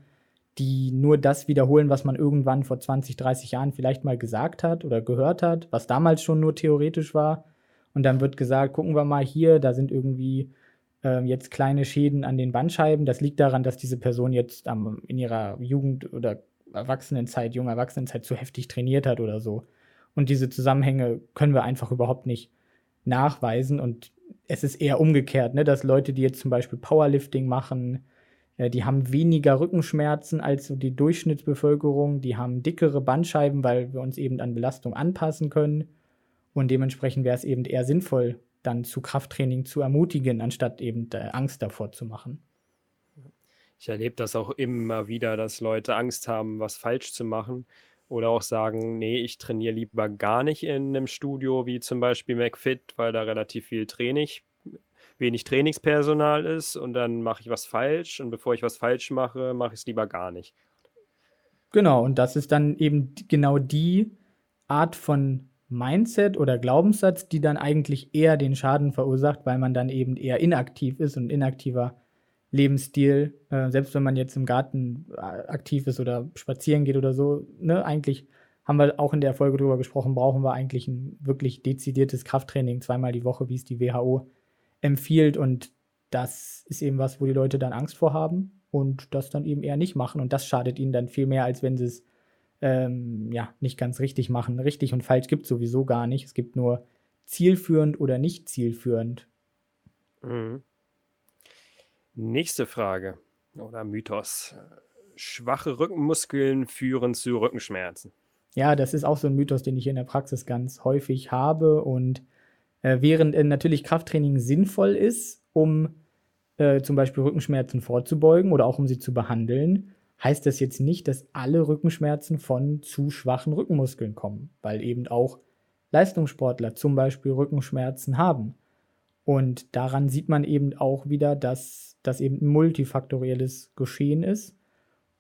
die nur das wiederholen, was man irgendwann vor 20, 30 Jahren vielleicht mal gesagt hat oder gehört hat, was damals schon nur theoretisch war. Und dann wird gesagt, gucken wir mal hier, da sind irgendwie jetzt kleine Schäden an den Bandscheiben. Das liegt daran, dass diese Person jetzt in ihrer Jugend oder Erwachsenenzeit, junger Erwachsenenzeit zu heftig trainiert hat oder so. Und diese Zusammenhänge können wir einfach überhaupt nicht nachweisen. Und es ist eher umgekehrt, ne? Dass Leute, die jetzt zum Beispiel Powerlifting machen, die haben weniger Rückenschmerzen als so die Durchschnittsbevölkerung. Die haben dickere Bandscheiben, weil wir uns eben an Belastung anpassen können. Und dementsprechend wäre es eben eher sinnvoll, dann zu Krafttraining zu ermutigen, anstatt eben Angst davor zu machen. Ich erlebe das auch immer wieder, dass Leute Angst haben, was falsch zu machen. Oder auch sagen, nee, ich trainiere lieber gar nicht in einem Studio wie zum Beispiel McFit, weil da relativ wenig Trainingspersonal ist und dann mache ich was falsch und bevor ich was falsch mache, mache ich es lieber gar nicht. Genau, und das ist dann eben genau die Art von Mindset oder Glaubenssatz, die dann eigentlich eher den Schaden verursacht, weil man dann eben eher inaktiv ist und inaktiver Lebensstil, selbst wenn man jetzt im Garten aktiv ist oder spazieren geht oder so, ne, eigentlich haben wir auch in der Folge drüber gesprochen, brauchen wir eigentlich ein wirklich dezidiertes Krafttraining, 2-mal die Woche, wie es die WHO empfiehlt und das ist eben was, wo die Leute dann Angst vor haben und das dann eben eher nicht machen und das schadet ihnen dann viel mehr, als wenn sie es nicht ganz richtig machen. Richtig und falsch gibt es sowieso gar nicht, es gibt nur zielführend oder nicht zielführend. Mhm. Nächste Frage oder Mythos. Schwache Rückenmuskeln führen zu Rückenschmerzen. Ja, das ist auch so ein Mythos, den ich in der Praxis ganz häufig habe. Und während natürlich Krafttraining sinnvoll ist, um zum Beispiel Rückenschmerzen vorzubeugen oder auch um sie zu behandeln, heißt das jetzt nicht, dass alle Rückenschmerzen von zu schwachen Rückenmuskeln kommen, weil eben auch Leistungssportler zum Beispiel Rückenschmerzen haben. Und daran sieht man eben auch wieder, dass das eben ein multifaktorielles Geschehen ist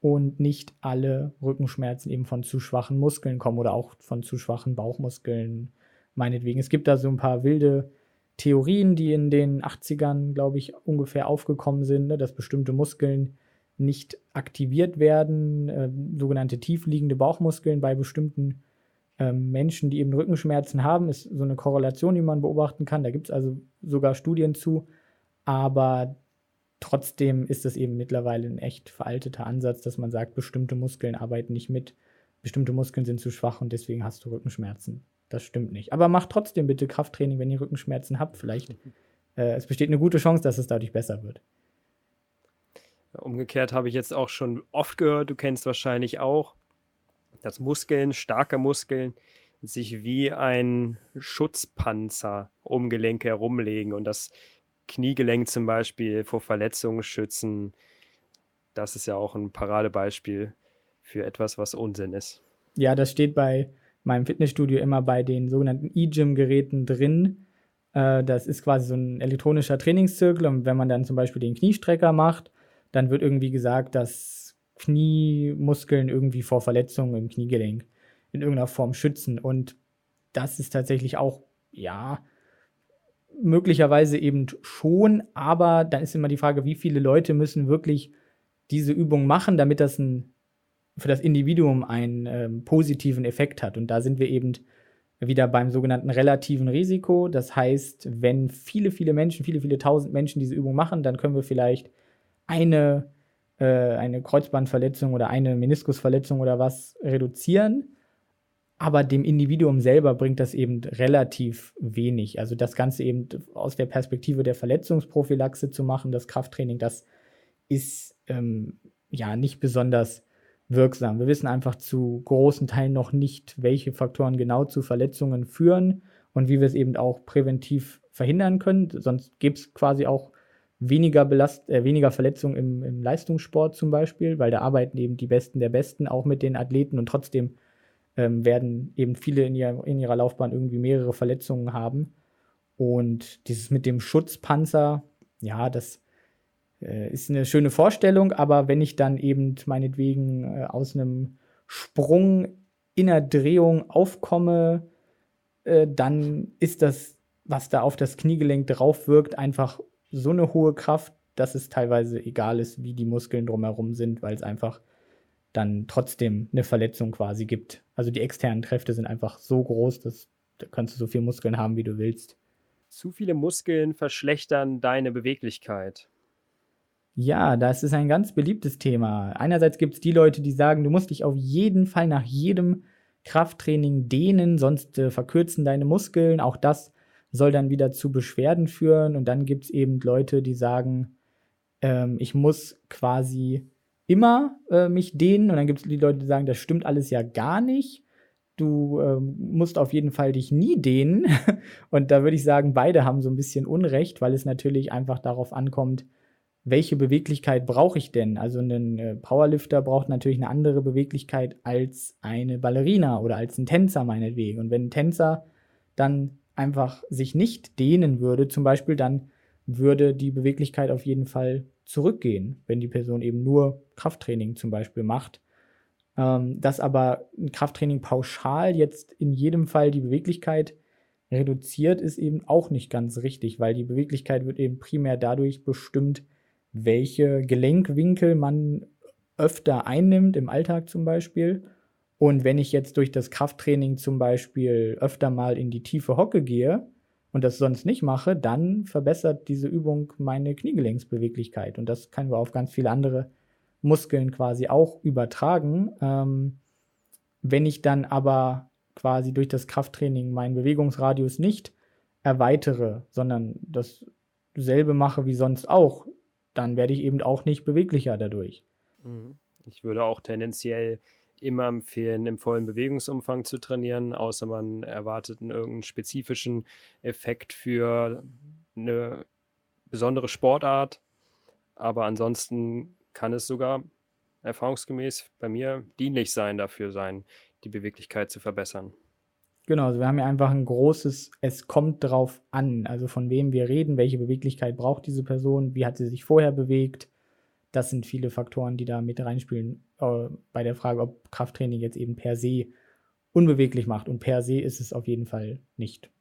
und nicht alle Rückenschmerzen eben von zu schwachen Muskeln kommen oder auch von zu schwachen Bauchmuskeln meinetwegen. Es gibt da so ein paar wilde Theorien, die in den 80ern, glaube ich, ungefähr aufgekommen sind, ne, dass bestimmte Muskeln nicht aktiviert werden, sogenannte tiefliegende Bauchmuskeln bei bestimmten Menschen, die eben Rückenschmerzen haben, ist so eine Korrelation, die man beobachten kann. Da gibt es also sogar Studien zu, aber trotzdem ist es eben mittlerweile ein echt veralteter Ansatz, dass man sagt, bestimmte Muskeln arbeiten nicht mit, bestimmte Muskeln sind zu schwach und deswegen hast du Rückenschmerzen. Das stimmt nicht. Aber macht trotzdem bitte Krafttraining, wenn ihr Rückenschmerzen habt. Vielleicht, es besteht eine gute Chance, dass es dadurch besser wird. Umgekehrt habe ich jetzt auch schon oft gehört, du kennst wahrscheinlich auch, dass Muskeln, starke Muskeln, sich wie ein Schutzpanzer um Gelenke herumlegen und das Kniegelenk zum Beispiel vor Verletzungen schützen. Das ist ja auch ein Paradebeispiel für etwas, was Unsinn ist. Ja, das steht bei meinem Fitnessstudio immer bei den sogenannten E-Gym-Geräten drin. Das ist quasi so ein elektronischer Trainingszirkel und wenn man dann zum Beispiel den Kniestrecker macht, dann wird irgendwie gesagt, dass Kniemuskeln irgendwie vor Verletzungen im Kniegelenk in irgendeiner Form schützen. Und das ist tatsächlich auch, ja, möglicherweise eben schon, aber dann ist immer die Frage, wie viele Leute müssen wirklich diese Übung machen, damit das für das Individuum einen positiven Effekt hat. Und da sind wir eben wieder beim sogenannten relativen Risiko. Das heißt, wenn viele tausend Menschen diese Übung machen, dann können wir vielleicht eine Kreuzbandverletzung oder eine Meniskusverletzung oder was reduzieren, aber dem Individuum selber bringt das eben relativ wenig. Also das Ganze eben aus der Perspektive der Verletzungsprophylaxe zu machen, das Krafttraining, das ist nicht besonders wirksam. Wir wissen einfach zu großen Teilen noch nicht, welche Faktoren genau zu Verletzungen führen und wie wir es eben auch präventiv verhindern können. Sonst gäbe es quasi auch weniger Verletzungen im Leistungssport zum Beispiel, weil da arbeiten eben die Besten der Besten auch mit den Athleten und trotzdem werden eben viele in ihrer Laufbahn irgendwie mehrere Verletzungen haben. Und dieses mit dem Schutzpanzer, ja, das ist eine schöne Vorstellung, aber wenn ich dann eben meinetwegen aus einem Sprung in der Drehung aufkomme, dann ist das, was da auf das Kniegelenk drauf wirkt, einfach so eine hohe Kraft, dass es teilweise egal ist, wie die Muskeln drumherum sind, weil es einfach dann trotzdem eine Verletzung quasi gibt. Also die externen Kräfte sind einfach so groß, dass da kannst du so viele Muskeln haben, wie du willst. Zu viele Muskeln verschlechtern deine Beweglichkeit. Ja, das ist ein ganz beliebtes Thema. Einerseits gibt es die Leute, die sagen, du musst dich auf jeden Fall nach jedem Krafttraining dehnen, sonst verkürzen deine Muskeln. Auch das soll dann wieder zu Beschwerden führen. Und dann gibt es eben Leute, die sagen, ich muss quasi immer mich dehnen. Und dann gibt es die Leute, die sagen, das stimmt alles ja gar nicht. Du musst auf jeden Fall dich nie dehnen. Und da würde ich sagen, beide haben so ein bisschen Unrecht, weil es natürlich einfach darauf ankommt, welche Beweglichkeit brauche ich denn? Also ein Powerlifter braucht natürlich eine andere Beweglichkeit als eine Ballerina oder als ein Tänzer meinetwegen. Und wenn ein Tänzer dann einfach sich nicht dehnen würde zum Beispiel, dann würde die Beweglichkeit auf jeden Fall zurückgehen, wenn die Person eben nur Krafttraining zum Beispiel macht. Dass aber ein Krafttraining pauschal jetzt in jedem Fall die Beweglichkeit reduziert, ist eben auch nicht ganz richtig, weil die Beweglichkeit wird eben primär dadurch bestimmt, welche Gelenkwinkel man öfter einnimmt, im Alltag zum Beispiel. Und wenn ich jetzt durch das Krafttraining zum Beispiel öfter mal in die tiefe Hocke gehe und das sonst nicht mache, dann verbessert diese Übung meine Kniegelenksbeweglichkeit. Und das können wir auf ganz viele andere Muskeln quasi auch übertragen. Wenn ich dann aber quasi durch das Krafttraining meinen Bewegungsradius nicht erweitere, sondern dasselbe mache wie sonst auch, dann werde ich eben auch nicht beweglicher dadurch. Ich würde auch tendenziell immer empfehlen, im vollen Bewegungsumfang zu trainieren, außer man erwartet irgendeinen spezifischen Effekt für eine besondere Sportart. Aber ansonsten kann es sogar erfahrungsgemäß bei mir dienlich sein, die Beweglichkeit zu verbessern. Genau, also wir haben ja einfach ein großes, es kommt drauf an, also von wem wir reden, welche Beweglichkeit braucht diese Person, wie hat sie sich vorher bewegt, das sind viele Faktoren, die da mit reinspielen bei der Frage, ob Krafttraining jetzt eben per se unbeweglich macht und per se ist es auf jeden Fall nicht.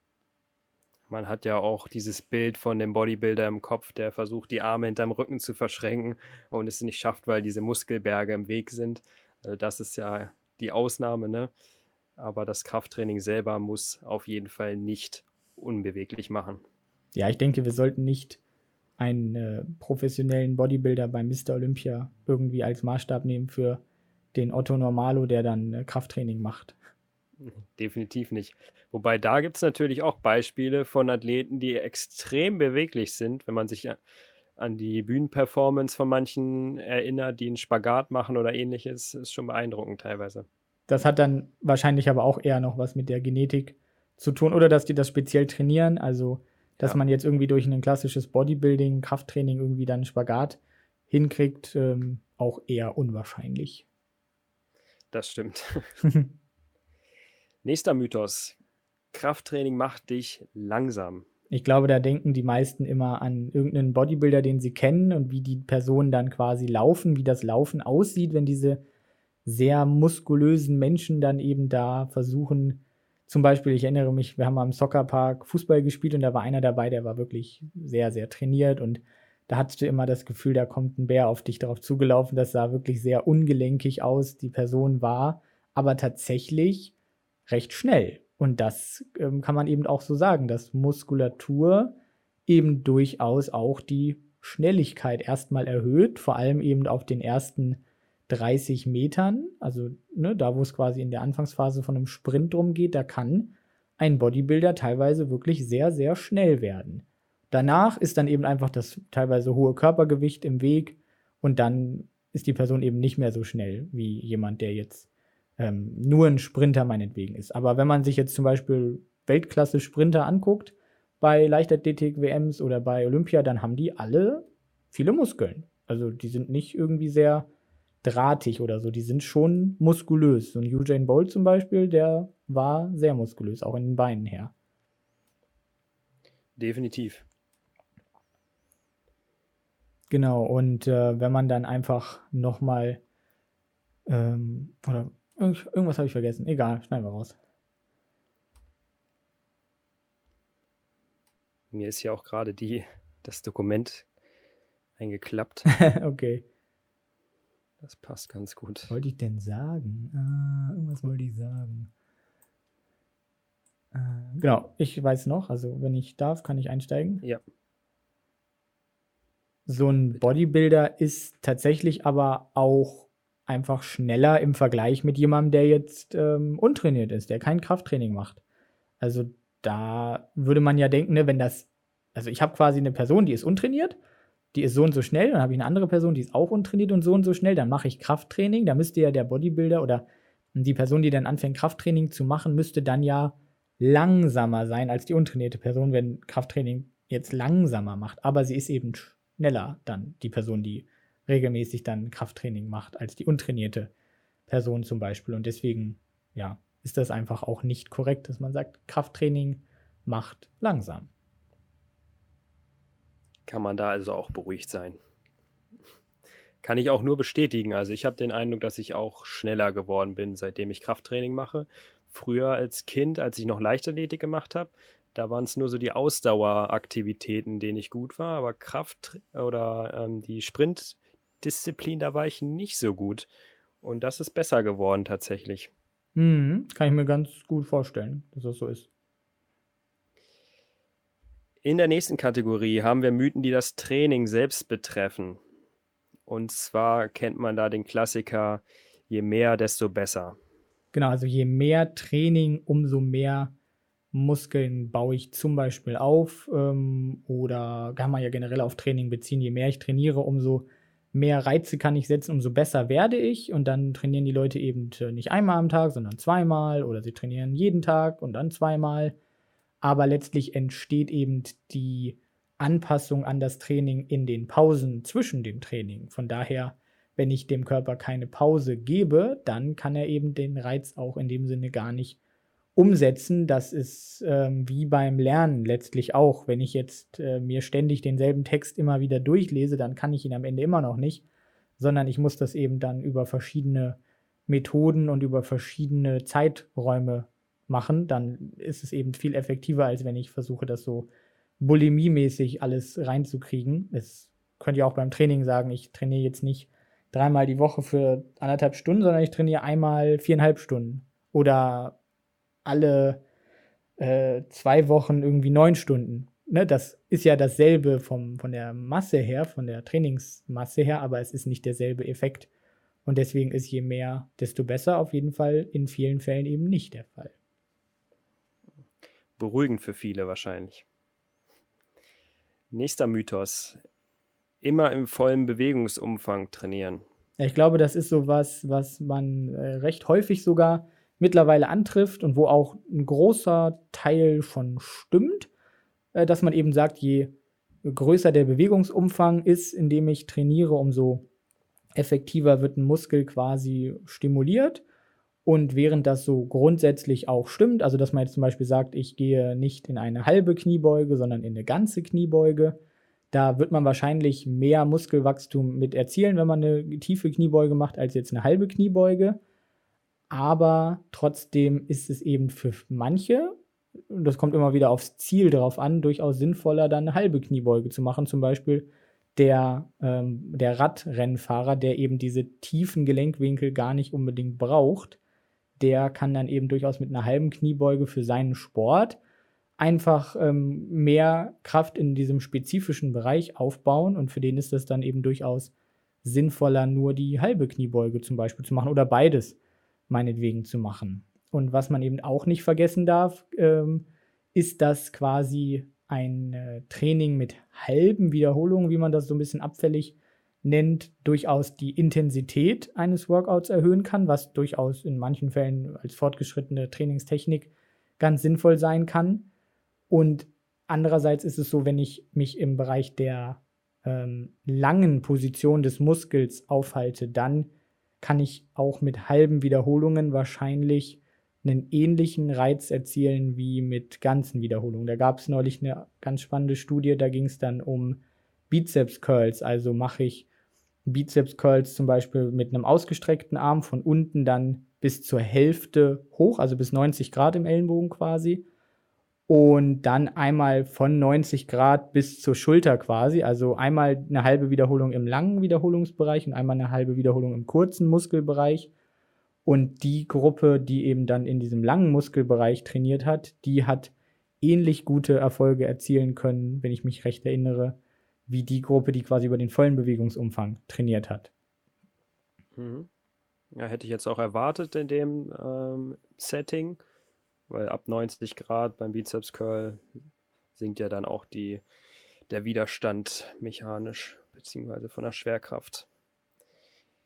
Man hat ja auch dieses Bild von dem Bodybuilder im Kopf, der versucht, die Arme hinterm Rücken zu verschränken und es nicht schafft, weil diese Muskelberge im Weg sind. Also das ist ja die Ausnahme, ne? Aber das Krafttraining selber muss auf jeden Fall nicht unbeweglich machen. Ja, ich denke, wir sollten nicht einen professionellen Bodybuilder bei Mr. Olympia irgendwie als Maßstab nehmen für den Otto Normalo, der dann Krafttraining macht. Definitiv nicht. Wobei, da gibt es natürlich auch Beispiele von Athleten, die extrem beweglich sind, wenn man sich an die Bühnenperformance von manchen erinnert, die einen Spagat machen oder ähnliches, ist schon beeindruckend teilweise. Das hat dann wahrscheinlich aber auch eher noch was mit der Genetik zu tun oder dass die das speziell trainieren, also dass man jetzt irgendwie durch ein klassisches Bodybuilding, Krafttraining irgendwie dann einen Spagat hinkriegt, auch eher unwahrscheinlich. Das stimmt. Nächster Mythos. Krafttraining macht dich langsam. Ich glaube, da denken die meisten immer an irgendeinen Bodybuilder, den sie kennen und wie die Personen dann quasi laufen, wie das Laufen aussieht, wenn diese sehr muskulösen Menschen dann eben da versuchen, zum Beispiel, ich erinnere mich, wir haben am Soccerpark Fußball gespielt und da war einer dabei, der war wirklich sehr, sehr trainiert und da hattest du immer das Gefühl, da kommt ein Bär auf dich drauf zugelaufen. Das sah wirklich sehr ungelenkig aus. Die Person war aber tatsächlich recht schnell. Und das kann man eben auch so sagen, dass Muskulatur eben durchaus auch die Schnelligkeit erstmal erhöht, vor allem eben auf den ersten 30 Metern, also ne, da, wo es quasi in der Anfangsphase von einem Sprint drum geht, da kann ein Bodybuilder teilweise wirklich sehr, sehr schnell werden. Danach ist dann eben einfach das teilweise hohe Körpergewicht im Weg und dann ist die Person eben nicht mehr so schnell wie jemand, der jetzt nur ein Sprinter meinetwegen ist. Aber wenn man sich jetzt zum Beispiel Weltklasse-Sprinter anguckt, bei Leichtathletik-WMs oder bei Olympia, dann haben die alle viele Muskeln. Also die sind nicht irgendwie sehr drahtig oder so, die sind schon muskulös. So ein Eugene Bolt zum Beispiel, der war sehr muskulös, auch in den Beinen her. Definitiv. Genau, und wenn man dann einfach nochmal oder irgendwas habe ich vergessen, egal, schneiden wir raus. Mir ist ja auch gerade das Dokument eingeklappt. Okay. Das passt ganz gut. Was wollte ich denn sagen? Irgendwas wollte ich sagen. Genau, ich weiß noch, also wenn ich darf, kann ich einsteigen? Ja. So ein Bodybuilder ist tatsächlich aber auch einfach schneller im Vergleich mit jemandem, der jetzt untrainiert ist, der kein Krafttraining macht. Also da würde man ja denken, ne, wenn das, also ich habe quasi eine Person, die ist untrainiert, die ist so und so schnell, dann habe ich eine andere Person, die ist auch untrainiert und so schnell, dann mache ich Krafttraining, da müsste ja der Bodybuilder oder die Person, die dann anfängt, Krafttraining zu machen, müsste dann ja langsamer sein als die untrainierte Person, wenn Krafttraining jetzt langsamer macht, aber sie ist eben schneller dann, die Person, die regelmäßig dann Krafttraining macht, als die untrainierte Person zum Beispiel und deswegen, ja, ist das einfach auch nicht korrekt, dass man sagt, Krafttraining macht langsam. Kann man da also auch beruhigt sein. Kann ich auch nur bestätigen. Also ich habe den Eindruck, dass ich auch schneller geworden bin, seitdem ich Krafttraining mache. Früher als Kind, als ich noch Leichtathletik gemacht habe, da waren es nur so die Ausdaueraktivitäten, denen ich gut war. Aber Kraft oder die Sprintdisziplin, da war ich nicht so gut. Und das ist besser geworden tatsächlich. Kann ich mir ganz gut vorstellen, dass das so ist. In der nächsten Kategorie haben wir Mythen, die das Training selbst betreffen. Und zwar kennt man da den Klassiker, je mehr, desto besser. Genau, also je mehr Training, umso mehr Muskeln baue ich zum Beispiel auf. Oder kann man ja generell auf Training beziehen. Je mehr ich trainiere, umso mehr Reize kann ich setzen, umso besser werde ich. Und dann trainieren die Leute eben nicht einmal am Tag, sondern zweimal. Oder sie trainieren jeden Tag und dann zweimal. Aber letztlich entsteht eben die Anpassung an das Training in den Pausen zwischen dem Training. Von daher, wenn ich dem Körper keine Pause gebe, dann kann er eben den Reiz auch in dem Sinne gar nicht umsetzen. Das ist wie beim Lernen letztlich auch. Wenn ich jetzt mir ständig denselben Text immer wieder durchlese, dann kann ich ihn am Ende immer noch nicht, sondern ich muss das eben dann über verschiedene Methoden und über verschiedene Zeiträume machen, dann ist es eben viel effektiver, als wenn ich versuche, das so bulimiemäßig alles reinzukriegen. Es könnt ihr auch beim Training sagen, ich trainiere jetzt nicht dreimal die Woche für 1,5 Stunden, sondern ich trainiere einmal 4,5 Stunden oder alle 2 Wochen irgendwie 9 Stunden. Ne, das ist ja dasselbe von der Masse her, von der Trainingsmasse her, aber es ist nicht derselbe Effekt. Und deswegen ist je mehr, desto besser auf jeden Fall in vielen Fällen eben nicht der Fall. Beruhigend für viele wahrscheinlich. Nächster Mythos. Immer im vollen Bewegungsumfang trainieren. Ich glaube, das ist so was man recht häufig sogar mittlerweile antrifft und wo auch ein großer Teil von stimmt, dass man eben sagt, je größer der Bewegungsumfang ist, indem ich trainiere, umso effektiver wird ein Muskel quasi stimuliert. Und während das so grundsätzlich auch stimmt, also dass man jetzt zum Beispiel sagt, ich gehe nicht in eine halbe Kniebeuge, sondern in eine ganze Kniebeuge, da wird man wahrscheinlich mehr Muskelwachstum mit erzielen, wenn man eine tiefe Kniebeuge macht, als jetzt eine halbe Kniebeuge. Aber trotzdem ist es eben für manche, und das kommt immer wieder aufs Ziel drauf an, durchaus sinnvoller, dann eine halbe Kniebeuge zu machen. Zum Beispiel der Radrennfahrer, der eben diese tiefen Gelenkwinkel gar nicht unbedingt braucht, der kann dann eben durchaus mit einer halben Kniebeuge für seinen Sport einfach mehr Kraft in diesem spezifischen Bereich aufbauen, und für den ist das dann eben durchaus sinnvoller, nur die halbe Kniebeuge zum Beispiel zu machen oder beides meinetwegen zu machen. Und was man eben auch nicht vergessen darf, ist, dass quasi ein Training mit halben Wiederholungen, wie man das so ein bisschen abfällig nennt, durchaus die Intensität eines Workouts erhöhen kann, was durchaus in manchen Fällen als fortgeschrittene Trainingstechnik ganz sinnvoll sein kann. Und andererseits ist es so, wenn ich mich im Bereich der langen Position des Muskels aufhalte, dann kann ich auch mit halben Wiederholungen wahrscheinlich einen ähnlichen Reiz erzielen wie mit ganzen Wiederholungen. Da gab es neulich eine ganz spannende Studie, da ging es dann um Bizeps-Curls. Also mache ich Bizeps-Curls zum Beispiel mit einem ausgestreckten Arm von unten dann bis zur Hälfte hoch, also bis 90 Grad im Ellenbogen quasi. Und dann einmal von 90 Grad bis zur Schulter quasi, also einmal eine halbe Wiederholung im langen Wiederholungsbereich und einmal eine halbe Wiederholung im kurzen Muskelbereich. Und die Gruppe, die eben dann in diesem langen Muskelbereich trainiert hat, die hat ähnlich gute Erfolge erzielen können, wenn ich mich recht erinnere, wie die Gruppe, die quasi über den vollen Bewegungsumfang trainiert hat. Mhm. Ja, hätte ich jetzt auch erwartet in dem Setting. Weil ab 90 Grad beim Bizeps Curl sinkt ja dann auch der Widerstand mechanisch, beziehungsweise von der Schwerkraft.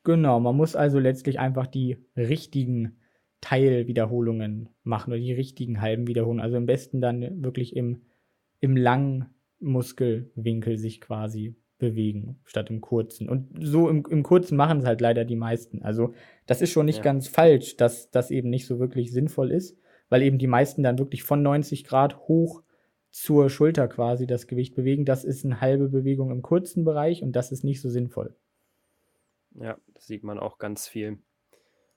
Genau, man muss also letztlich einfach die richtigen Teilwiederholungen machen oder die richtigen halben Wiederholungen. Also am besten dann wirklich im langen Muskelwinkel sich quasi bewegen, statt im kurzen. Und so im kurzen machen es halt leider die meisten. Also das ist schon nicht ganz falsch, dass das eben nicht so wirklich sinnvoll ist, weil eben die meisten dann wirklich von 90 Grad hoch zur Schulter quasi das Gewicht bewegen. Das ist eine halbe Bewegung im kurzen Bereich und das ist nicht so sinnvoll. Ja, das sieht man auch ganz viel.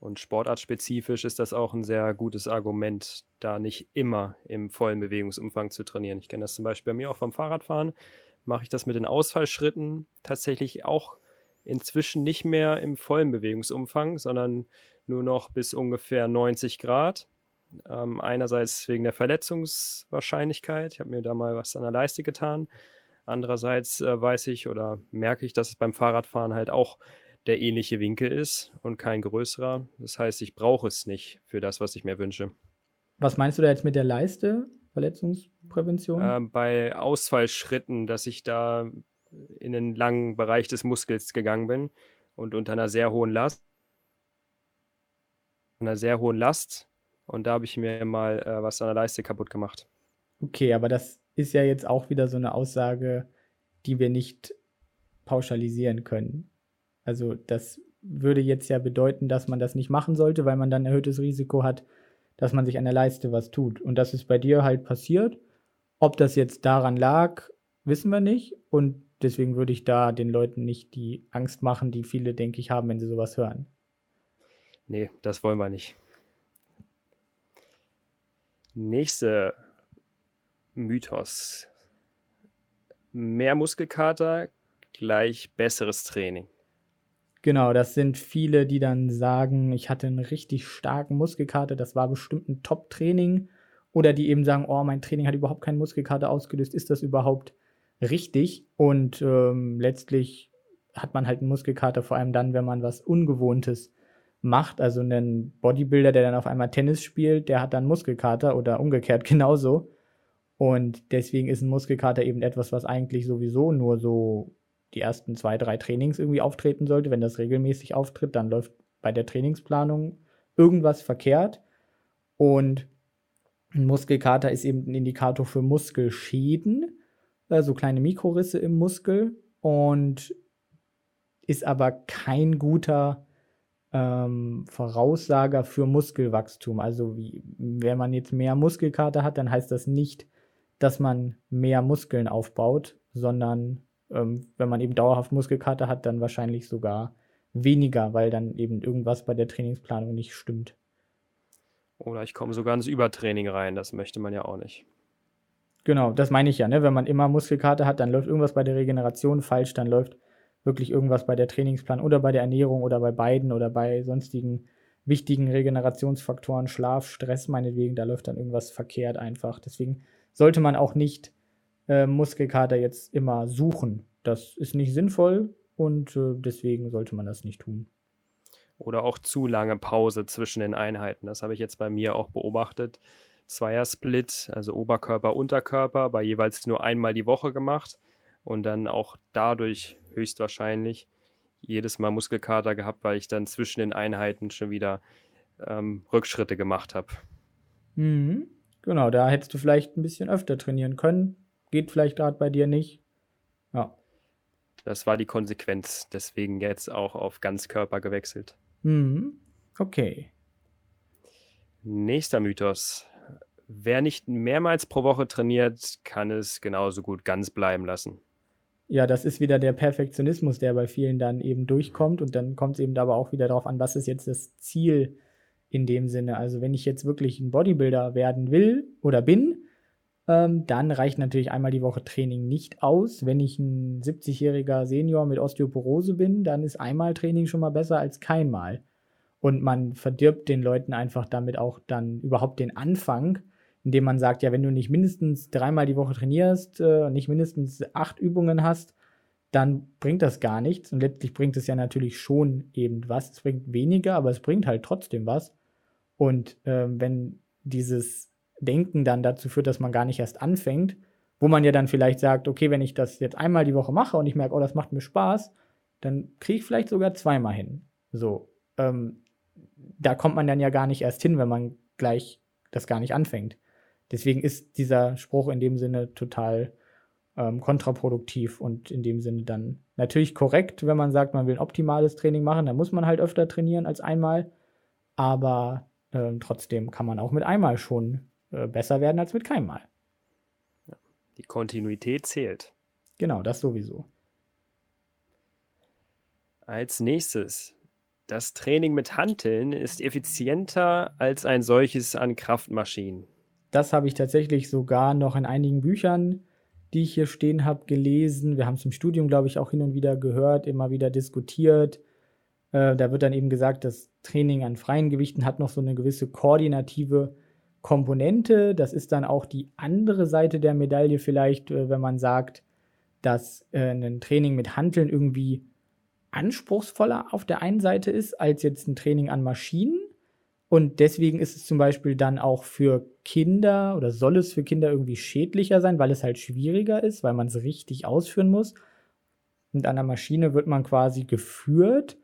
Und sportartspezifisch ist das auch ein sehr gutes Argument, da nicht immer im vollen Bewegungsumfang zu trainieren. Ich kenne das zum Beispiel bei mir auch vom Fahrradfahren. Mache ich das mit den Ausfallschritten tatsächlich auch inzwischen nicht mehr im vollen Bewegungsumfang, sondern nur noch bis ungefähr 90 Grad. Einerseits wegen der Verletzungswahrscheinlichkeit. Ich habe mir da mal was an der Leiste getan. Andererseits weiß ich oder merke ich, dass es beim Fahrradfahren halt auch der ähnliche Winkel ist und kein größerer. Das heißt, ich brauche es nicht für das, was ich mir wünsche. Was meinst du da jetzt mit der Leiste? Verletzungsprävention? Bei Ausfallschritten, dass ich da in den langen Bereich des Muskels gegangen bin und unter einer sehr hohen Last. Und da habe ich mir mal was an der Leiste kaputt gemacht. Okay, aber das ist ja jetzt auch wieder so eine Aussage, die wir nicht pauschalisieren können. Also das würde jetzt ja bedeuten, dass man das nicht machen sollte, weil man dann erhöhtes Risiko hat, dass man sich an der Leiste was tut. Und das ist bei dir halt passiert. Ob das jetzt daran lag, wissen wir nicht. Und deswegen würde ich da den Leuten nicht die Angst machen, die viele, denke ich, haben, wenn sie sowas hören. Nee, das wollen wir nicht. Nächster Mythos. Mehr Muskelkater gleich besseres Training. Genau, das sind viele, die dann sagen, ich hatte einen richtig starken Muskelkater, das war bestimmt ein Top-Training. Oder die eben sagen, oh, mein Training hat überhaupt keinen Muskelkater ausgelöst, ist das überhaupt richtig? Und letztlich hat man halt einen Muskelkater, vor allem dann, wenn man was Ungewohntes macht. Also einen Bodybuilder, der dann auf einmal Tennis spielt, der hat dann Muskelkater oder umgekehrt genauso. Und deswegen ist ein Muskelkater eben etwas, was eigentlich sowieso nur so die ersten 2, 3 Trainings irgendwie auftreten sollte. Wenn das regelmäßig auftritt, dann läuft bei der Trainingsplanung irgendwas verkehrt. Und ein Muskelkater ist eben ein Indikator für Muskelschäden, also kleine Mikrorisse im Muskel, und ist aber kein guter Voraussager für Muskelwachstum. Also wenn man jetzt mehr Muskelkater hat, dann heißt das nicht, dass man mehr Muskeln aufbaut, sondern wenn man eben dauerhaft Muskelkater hat, dann wahrscheinlich sogar weniger, weil dann eben irgendwas bei der Trainingsplanung nicht stimmt. Oder ich komme sogar ins Übertraining rein, das möchte man ja auch nicht. Genau, das meine ich ja, ne? Wenn man immer Muskelkater hat, dann läuft irgendwas bei der Regeneration falsch, dann läuft wirklich irgendwas bei der Trainingsplan oder bei der Ernährung oder bei beiden oder bei sonstigen wichtigen Regenerationsfaktoren, Schlaf, Stress meinetwegen, da läuft dann irgendwas verkehrt einfach. Deswegen sollte man auch nicht Muskelkater jetzt immer suchen. Das ist nicht sinnvoll und deswegen sollte man das nicht tun. Oder auch zu lange Pause zwischen den Einheiten. Das habe ich jetzt bei mir auch beobachtet. Zweiersplit, also Oberkörper, Unterkörper, bei jeweils nur einmal die Woche gemacht und dann auch dadurch höchstwahrscheinlich jedes Mal Muskelkater gehabt, weil ich dann zwischen den Einheiten schon wieder Rückschritte gemacht habe. Mhm. Genau, da hättest du vielleicht ein bisschen öfter trainieren können. Geht vielleicht gerade bei dir nicht. Ja. Das war die Konsequenz, deswegen jetzt auch auf Ganzkörper gewechselt. Mhm. Okay. Nächster Mythos. Wer nicht mehrmals pro Woche trainiert, kann es genauso gut ganz bleiben lassen. Ja, das ist wieder der Perfektionismus, der bei vielen dann eben durchkommt. Und dann kommt es eben aber auch wieder darauf an, was ist jetzt das Ziel in dem Sinne. Also wenn ich jetzt wirklich ein Bodybuilder werden will oder bin, dann reicht natürlich einmal die Woche Training nicht aus. Wenn ich ein 70-jähriger Senior mit Osteoporose bin, dann ist einmal Training schon mal besser als keinmal. Und man verdirbt den Leuten einfach damit auch dann überhaupt den Anfang, indem man sagt, ja, wenn du nicht mindestens 3-mal die Woche trainierst und nicht mindestens 8 Übungen hast, dann bringt das gar nichts. Und letztlich bringt es ja natürlich schon eben was. Es bringt weniger, aber es bringt halt trotzdem was. Und wenn dieses Denken dann dazu führt, dass man gar nicht erst anfängt, wo man ja dann vielleicht sagt, okay, wenn ich das jetzt einmal die Woche mache und ich merke, oh, das macht mir Spaß, dann kriege ich vielleicht sogar 2-mal hin. So, da kommt man dann ja gar nicht erst hin, wenn man gleich das gar nicht anfängt. Deswegen ist dieser Spruch in dem Sinne total kontraproduktiv und in dem Sinne dann natürlich korrekt, wenn man sagt, man will ein optimales Training machen, dann muss man halt öfter trainieren als einmal, aber trotzdem kann man auch mit einmal schon besser werden als mit keinem Mal. Die Kontinuität zählt. Genau, das sowieso. Als nächstes: Das Training mit Hanteln ist effizienter als ein solches an Kraftmaschinen. Das habe ich tatsächlich sogar noch in einigen Büchern, die ich hier stehen habe, gelesen. Wir haben es im Studium, glaube ich, auch hin und wieder gehört, immer wieder diskutiert. Da wird dann eben gesagt, das Training an freien Gewichten hat noch so eine gewisse koordinative Komponente. Das ist dann auch die andere Seite der Medaille vielleicht, wenn man sagt, dass ein Training mit Hanteln irgendwie anspruchsvoller auf der einen Seite ist als jetzt ein Training an Maschinen, und deswegen ist es zum Beispiel dann auch für Kinder oder soll es für Kinder irgendwie schädlicher sein, weil es halt schwieriger ist, weil man es richtig ausführen muss. Mit einer Maschine wird man quasi geführt.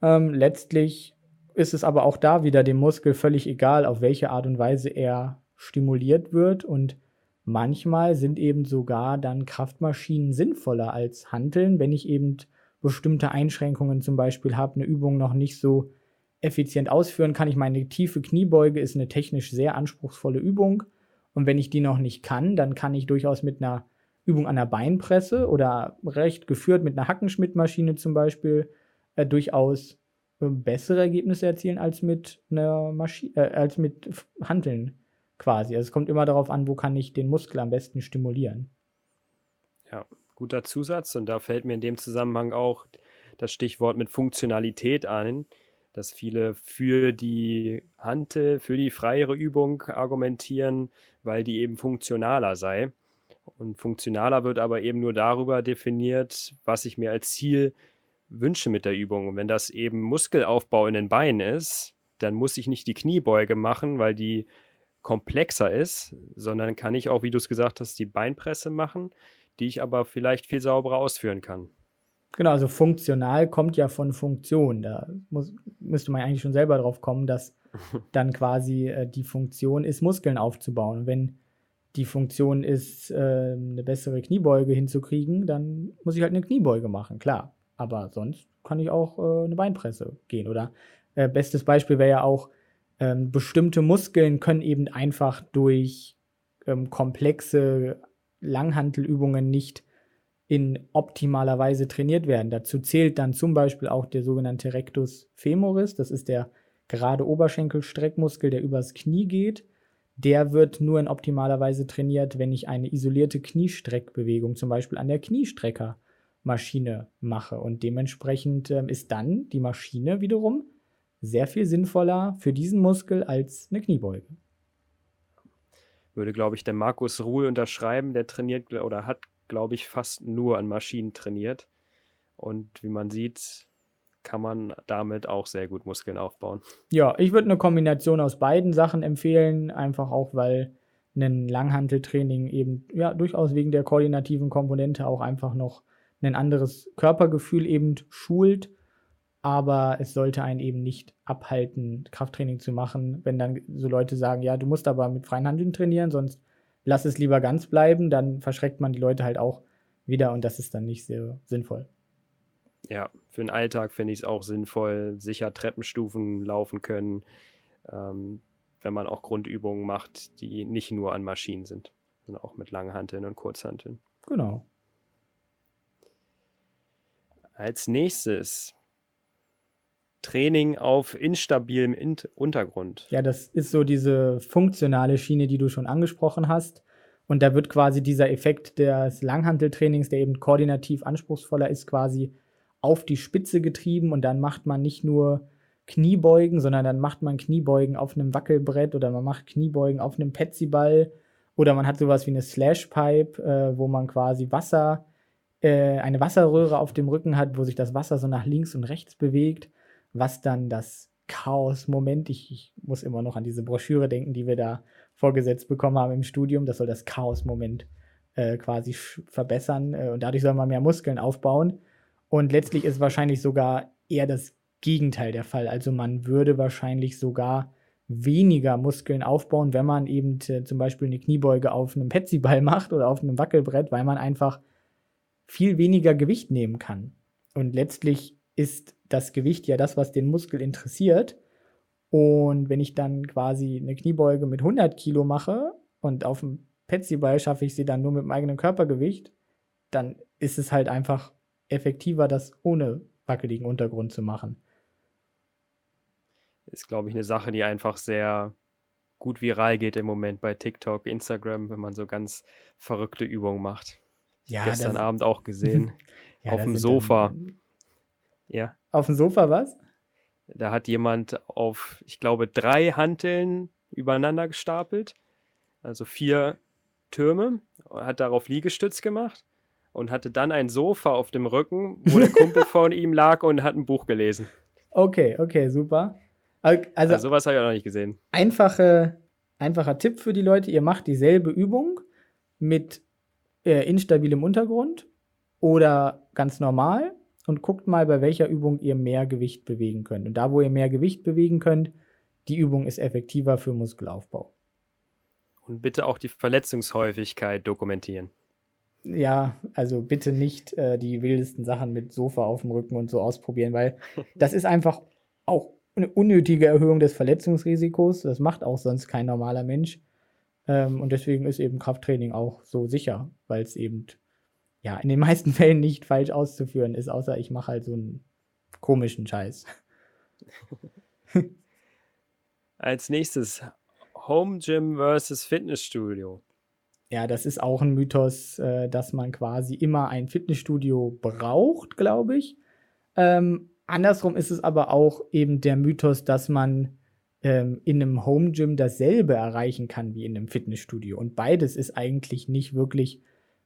Letztlich ist es aber auch da wieder dem Muskel völlig egal, auf welche Art und Weise er stimuliert wird, und manchmal sind eben sogar dann Kraftmaschinen sinnvoller als Hanteln, wenn ich eben bestimmte Einschränkungen zum Beispiel habe, eine Übung noch nicht so effizient ausführen kann. Ich meine, tiefe Kniebeuge ist eine technisch sehr anspruchsvolle Übung, und wenn ich die noch nicht kann, dann kann ich durchaus mit einer Übung an der Beinpresse oder recht geführt mit einer Hackenschmidt-Maschine zum Beispiel durchaus bessere Ergebnisse erzielen als mit Hanteln. quasi. Also es kommt immer darauf an, wo kann ich den Muskel am besten stimulieren. Ja, guter Zusatz. Und da fällt mir in dem Zusammenhang auch das Stichwort mit Funktionalität ein, dass viele für die Hantel, für die freiere Übung argumentieren, weil die eben funktionaler sei. Und funktionaler wird aber eben nur darüber definiert, was ich mir als Ziel wünsche mit der Übung. Und wenn das eben Muskelaufbau in den Beinen ist, dann muss ich nicht die Kniebeuge machen, weil die komplexer ist, sondern kann ich auch, wie du es gesagt hast, die Beinpresse machen, die ich aber vielleicht viel sauberer ausführen kann. Genau, also funktional kommt ja von Funktion. Da müsste man eigentlich schon selber drauf kommen, dass dann quasi die Funktion ist, Muskeln aufzubauen. Wenn die Funktion ist, eine bessere Kniebeuge hinzukriegen, dann muss ich halt eine Kniebeuge machen, klar. Aber sonst kann ich auch eine Beinpresse gehen. Oder bestes Beispiel wäre ja auch, bestimmte Muskeln können eben einfach durch komplexe Langhantelübungen nicht in optimaler Weise trainiert werden. Dazu zählt dann zum Beispiel auch der sogenannte Rectus femoris, das ist der gerade Oberschenkelstreckmuskel, der übers Knie geht. Der wird nur in optimaler Weise trainiert, wenn ich eine isolierte Kniestreckbewegung zum Beispiel an der Kniestreckermaschine mache. Und dementsprechend ist dann die Maschine wiederum sehr viel sinnvoller für diesen Muskel als eine Kniebeuge. Würde, glaube ich, der Markus Ruhl unterschreiben, der trainiert oder hat, glaube ich, fast nur an Maschinen trainiert. Und wie man sieht, kann man damit auch sehr gut Muskeln aufbauen. Ja, ich würde eine Kombination aus beiden Sachen empfehlen, einfach auch, weil ein Langhanteltraining eben ja durchaus wegen der koordinativen Komponente auch einfach noch ein anderes Körpergefühl eben schult, aber es sollte einen eben nicht abhalten, Krafttraining zu machen, wenn dann so Leute sagen, ja, du musst aber mit freien Hanteln trainieren, sonst lass es lieber ganz bleiben, dann verschreckt man die Leute halt auch wieder und das ist dann nicht sehr sinnvoll. Ja, für den Alltag finde ich es auch sinnvoll, sicher Treppenstufen laufen können, wenn man auch Grundübungen macht, die nicht nur an Maschinen sind, sondern auch mit Langhanteln und Kurzhanteln. Genau. Als nächstes Training auf instabilem Untergrund. Ja, das ist so diese funktionale Schiene, die du schon angesprochen hast. Und da wird quasi dieser Effekt des Langhanteltrainings, der eben koordinativ anspruchsvoller ist, quasi auf die Spitze getrieben. Und dann macht man nicht nur Kniebeugen, sondern dann macht man Kniebeugen auf einem Wackelbrett oder man macht Kniebeugen auf einem Petsyball oder man hat sowas wie eine Slashpipe, wo man quasi eine Wasserröhre auf dem Rücken hat, wo sich das Wasser so nach links und rechts bewegt, was dann das Chaos-Moment, ich muss immer noch an diese Broschüre denken, die wir da vorgesetzt bekommen haben im Studium, das soll das Chaos-Moment quasi verbessern und dadurch soll man mehr Muskeln aufbauen und letztlich ist wahrscheinlich sogar eher das Gegenteil der Fall, also man würde wahrscheinlich sogar weniger Muskeln aufbauen, wenn man eben zum Beispiel eine Kniebeuge auf einem Petsyball macht oder auf einem Wackelbrett, weil man einfach viel weniger Gewicht nehmen kann und letztlich ist das Gewicht ja das, was den Muskel interessiert. Und wenn ich dann quasi eine Kniebeuge mit 100 Kilo mache und auf dem Petsyball schaffe ich sie dann nur mit meinem eigenen Körpergewicht, dann ist es halt einfach effektiver, das ohne wackeligen Untergrund zu machen. Ist, glaube ich, eine Sache, die einfach sehr gut viral geht im Moment bei TikTok, Instagram, wenn man so ganz verrückte Übungen macht. Ja, gestern Abend auch gesehen, ja, auf dem Sofa. Ja. Auf dem Sofa was? Da hat jemand auf, ich glaube, 3 Hanteln übereinander gestapelt, also 4 Türme, hat darauf Liegestütz gemacht und hatte dann ein Sofa auf dem Rücken, wo der Kumpel von ihm lag und hat ein Buch gelesen. Okay, super. Also sowas habe ich auch noch nicht gesehen. Einfacher Tipp für die Leute, ihr macht dieselbe Übung mit instabilem Untergrund oder ganz normal. Und guckt mal, bei welcher Übung ihr mehr Gewicht bewegen könnt. Und da, wo ihr mehr Gewicht bewegen könnt, die Übung ist effektiver für Muskelaufbau. Und bitte auch die Verletzungshäufigkeit dokumentieren. Ja, also bitte nicht die wildesten Sachen mit Sofa auf dem Rücken und so ausprobieren, weil das ist einfach auch eine unnötige Erhöhung des Verletzungsrisikos. Das macht auch sonst kein normaler Mensch. Und deswegen ist eben Krafttraining auch so sicher, weil es eben ja, in den meisten Fällen nicht falsch auszuführen ist, außer ich mache halt so einen komischen Scheiß. Als nächstes Home Gym versus Fitnessstudio. Ja, das ist auch ein Mythos, dass man quasi immer ein Fitnessstudio braucht, glaube ich. Andersrum ist es aber auch eben der Mythos, dass man in einem Home Gym dasselbe erreichen kann wie in einem Fitnessstudio. Und beides ist eigentlich nicht wirklich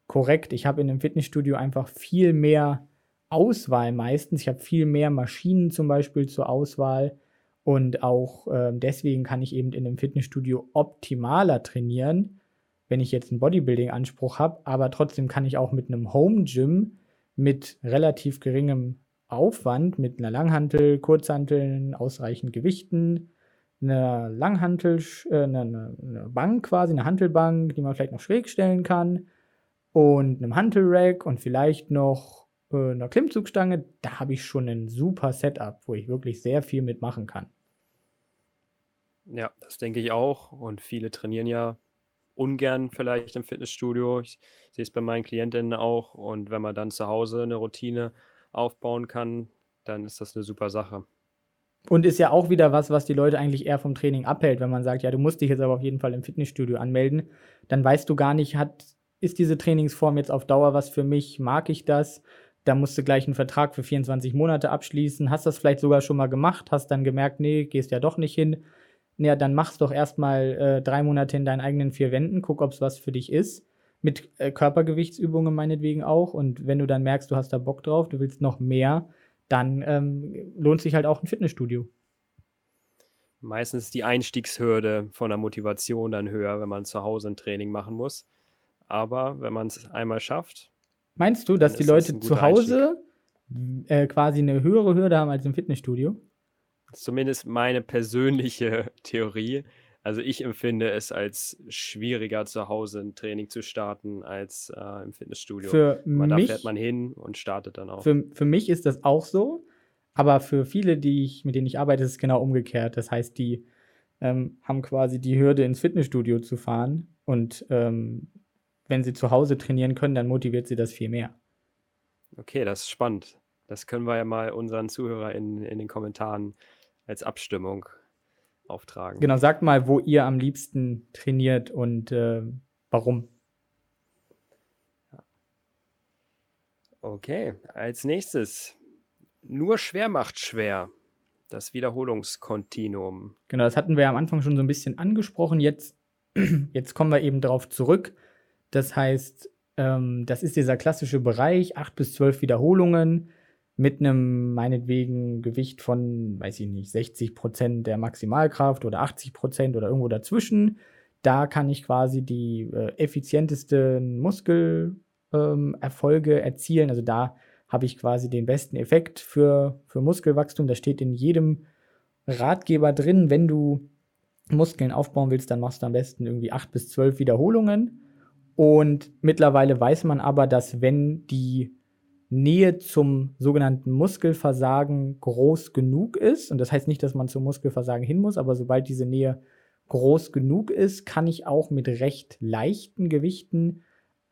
korrekt. Ich habe in einem Fitnessstudio einfach viel mehr Auswahl meistens. Ich habe viel mehr Maschinen zum Beispiel zur Auswahl. Und auch deswegen kann ich eben in einem Fitnessstudio optimaler trainieren, wenn ich jetzt einen Bodybuilding-Anspruch habe. Aber trotzdem kann ich auch mit einem Home-Gym mit relativ geringem Aufwand, mit einer Langhantel, Kurzhanteln, ausreichend Gewichten, einer Langhantel, eine Bank quasi, eine Hantelbank, die man vielleicht noch schräg stellen kann und einem Hantelrack und vielleicht noch einer Klimmzugstange, da habe ich schon ein super Setup, wo ich wirklich sehr viel mitmachen kann. Ja, das denke ich auch. Und viele trainieren ja ungern vielleicht im Fitnessstudio. Ich sehe es bei meinen Klientinnen auch. Und wenn man dann zu Hause eine Routine aufbauen kann, dann ist das eine super Sache. Und ist ja auch wieder was die Leute eigentlich eher vom Training abhält. Wenn man sagt, ja, du musst dich jetzt aber auf jeden Fall im Fitnessstudio anmelden, dann weißt du gar nicht, ist diese Trainingsform jetzt auf Dauer was für mich? Mag ich das? Da musst du gleich einen Vertrag für 24 Monate abschließen. Hast das vielleicht sogar schon mal gemacht? Hast dann gemerkt, nee, gehst ja doch nicht hin. Naja, dann machst doch erstmal 3 Monate in deinen eigenen 4 Wänden. Guck, ob es was für dich ist. Mit Körpergewichtsübungen meinetwegen auch. Und wenn du dann merkst, du hast da Bock drauf, du willst noch mehr, dann lohnt sich halt auch ein Fitnessstudio. Meistens ist die Einstiegshürde von der Motivation dann höher, wenn man zu Hause ein Training machen muss. Aber wenn man es einmal schafft... Meinst du, dass die Leute zu Hause quasi eine höhere Hürde haben als im Fitnessstudio? Zumindest meine persönliche Theorie. Also ich empfinde es als schwieriger, zu Hause ein Training zu starten, als im Fitnessstudio. Da fährt man hin und startet dann auch. Für mich ist das auch so. Aber für viele, mit denen ich arbeite, ist es genau umgekehrt. Das heißt, die haben quasi die Hürde, ins Fitnessstudio zu fahren und... wenn sie zu Hause trainieren können, dann motiviert sie das viel mehr. Okay, das ist spannend. Das können wir ja mal unseren ZuhörerInnen in den Kommentaren als Abstimmung auftragen. Genau, sagt mal, wo ihr am liebsten trainiert und warum. Okay, als nächstes. Nur schwer macht schwer. Das Wiederholungskontinuum. Genau, das hatten wir ja am Anfang schon so ein bisschen angesprochen. Jetzt kommen wir eben darauf zurück. Das heißt, das ist dieser klassische Bereich, 8 bis 12 Wiederholungen mit einem meinetwegen Gewicht von, weiß ich nicht, 60% der Maximalkraft oder 80% oder irgendwo dazwischen. Da kann ich quasi die effizientesten Muskelerfolge erzielen. Also da habe ich quasi den besten Effekt für Muskelwachstum. Das steht in jedem Ratgeber drin. Wenn du Muskeln aufbauen willst, dann machst du am besten irgendwie 8 bis 12 Wiederholungen. Und mittlerweile weiß man aber, dass wenn die Nähe zum sogenannten Muskelversagen groß genug ist, und das heißt nicht, dass man zum Muskelversagen hin muss, aber sobald diese Nähe groß genug ist, kann ich auch mit recht leichten Gewichten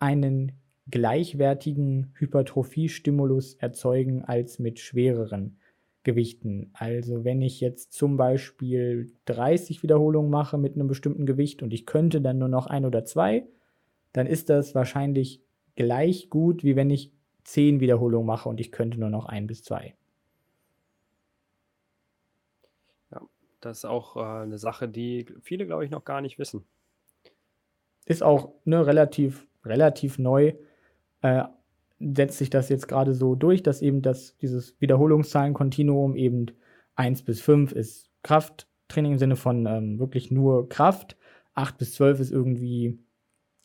einen gleichwertigen Hypertrophie-Stimulus erzeugen als mit schwereren Gewichten. Also wenn ich jetzt zum Beispiel 30 Wiederholungen mache mit einem bestimmten Gewicht und ich könnte dann nur noch 1 oder 2, dann ist das wahrscheinlich gleich gut, wie wenn ich 10 Wiederholungen mache und ich könnte nur noch 1 bis 2. Ja, das ist auch eine Sache, die viele, glaube ich, noch gar nicht wissen. Ist auch relativ neu, setzt sich das jetzt gerade so durch, dass eben dieses Wiederholungszahlenkontinuum eben 1 bis 5 ist Krafttraining im Sinne von wirklich nur Kraft, 8 bis 12 ist irgendwie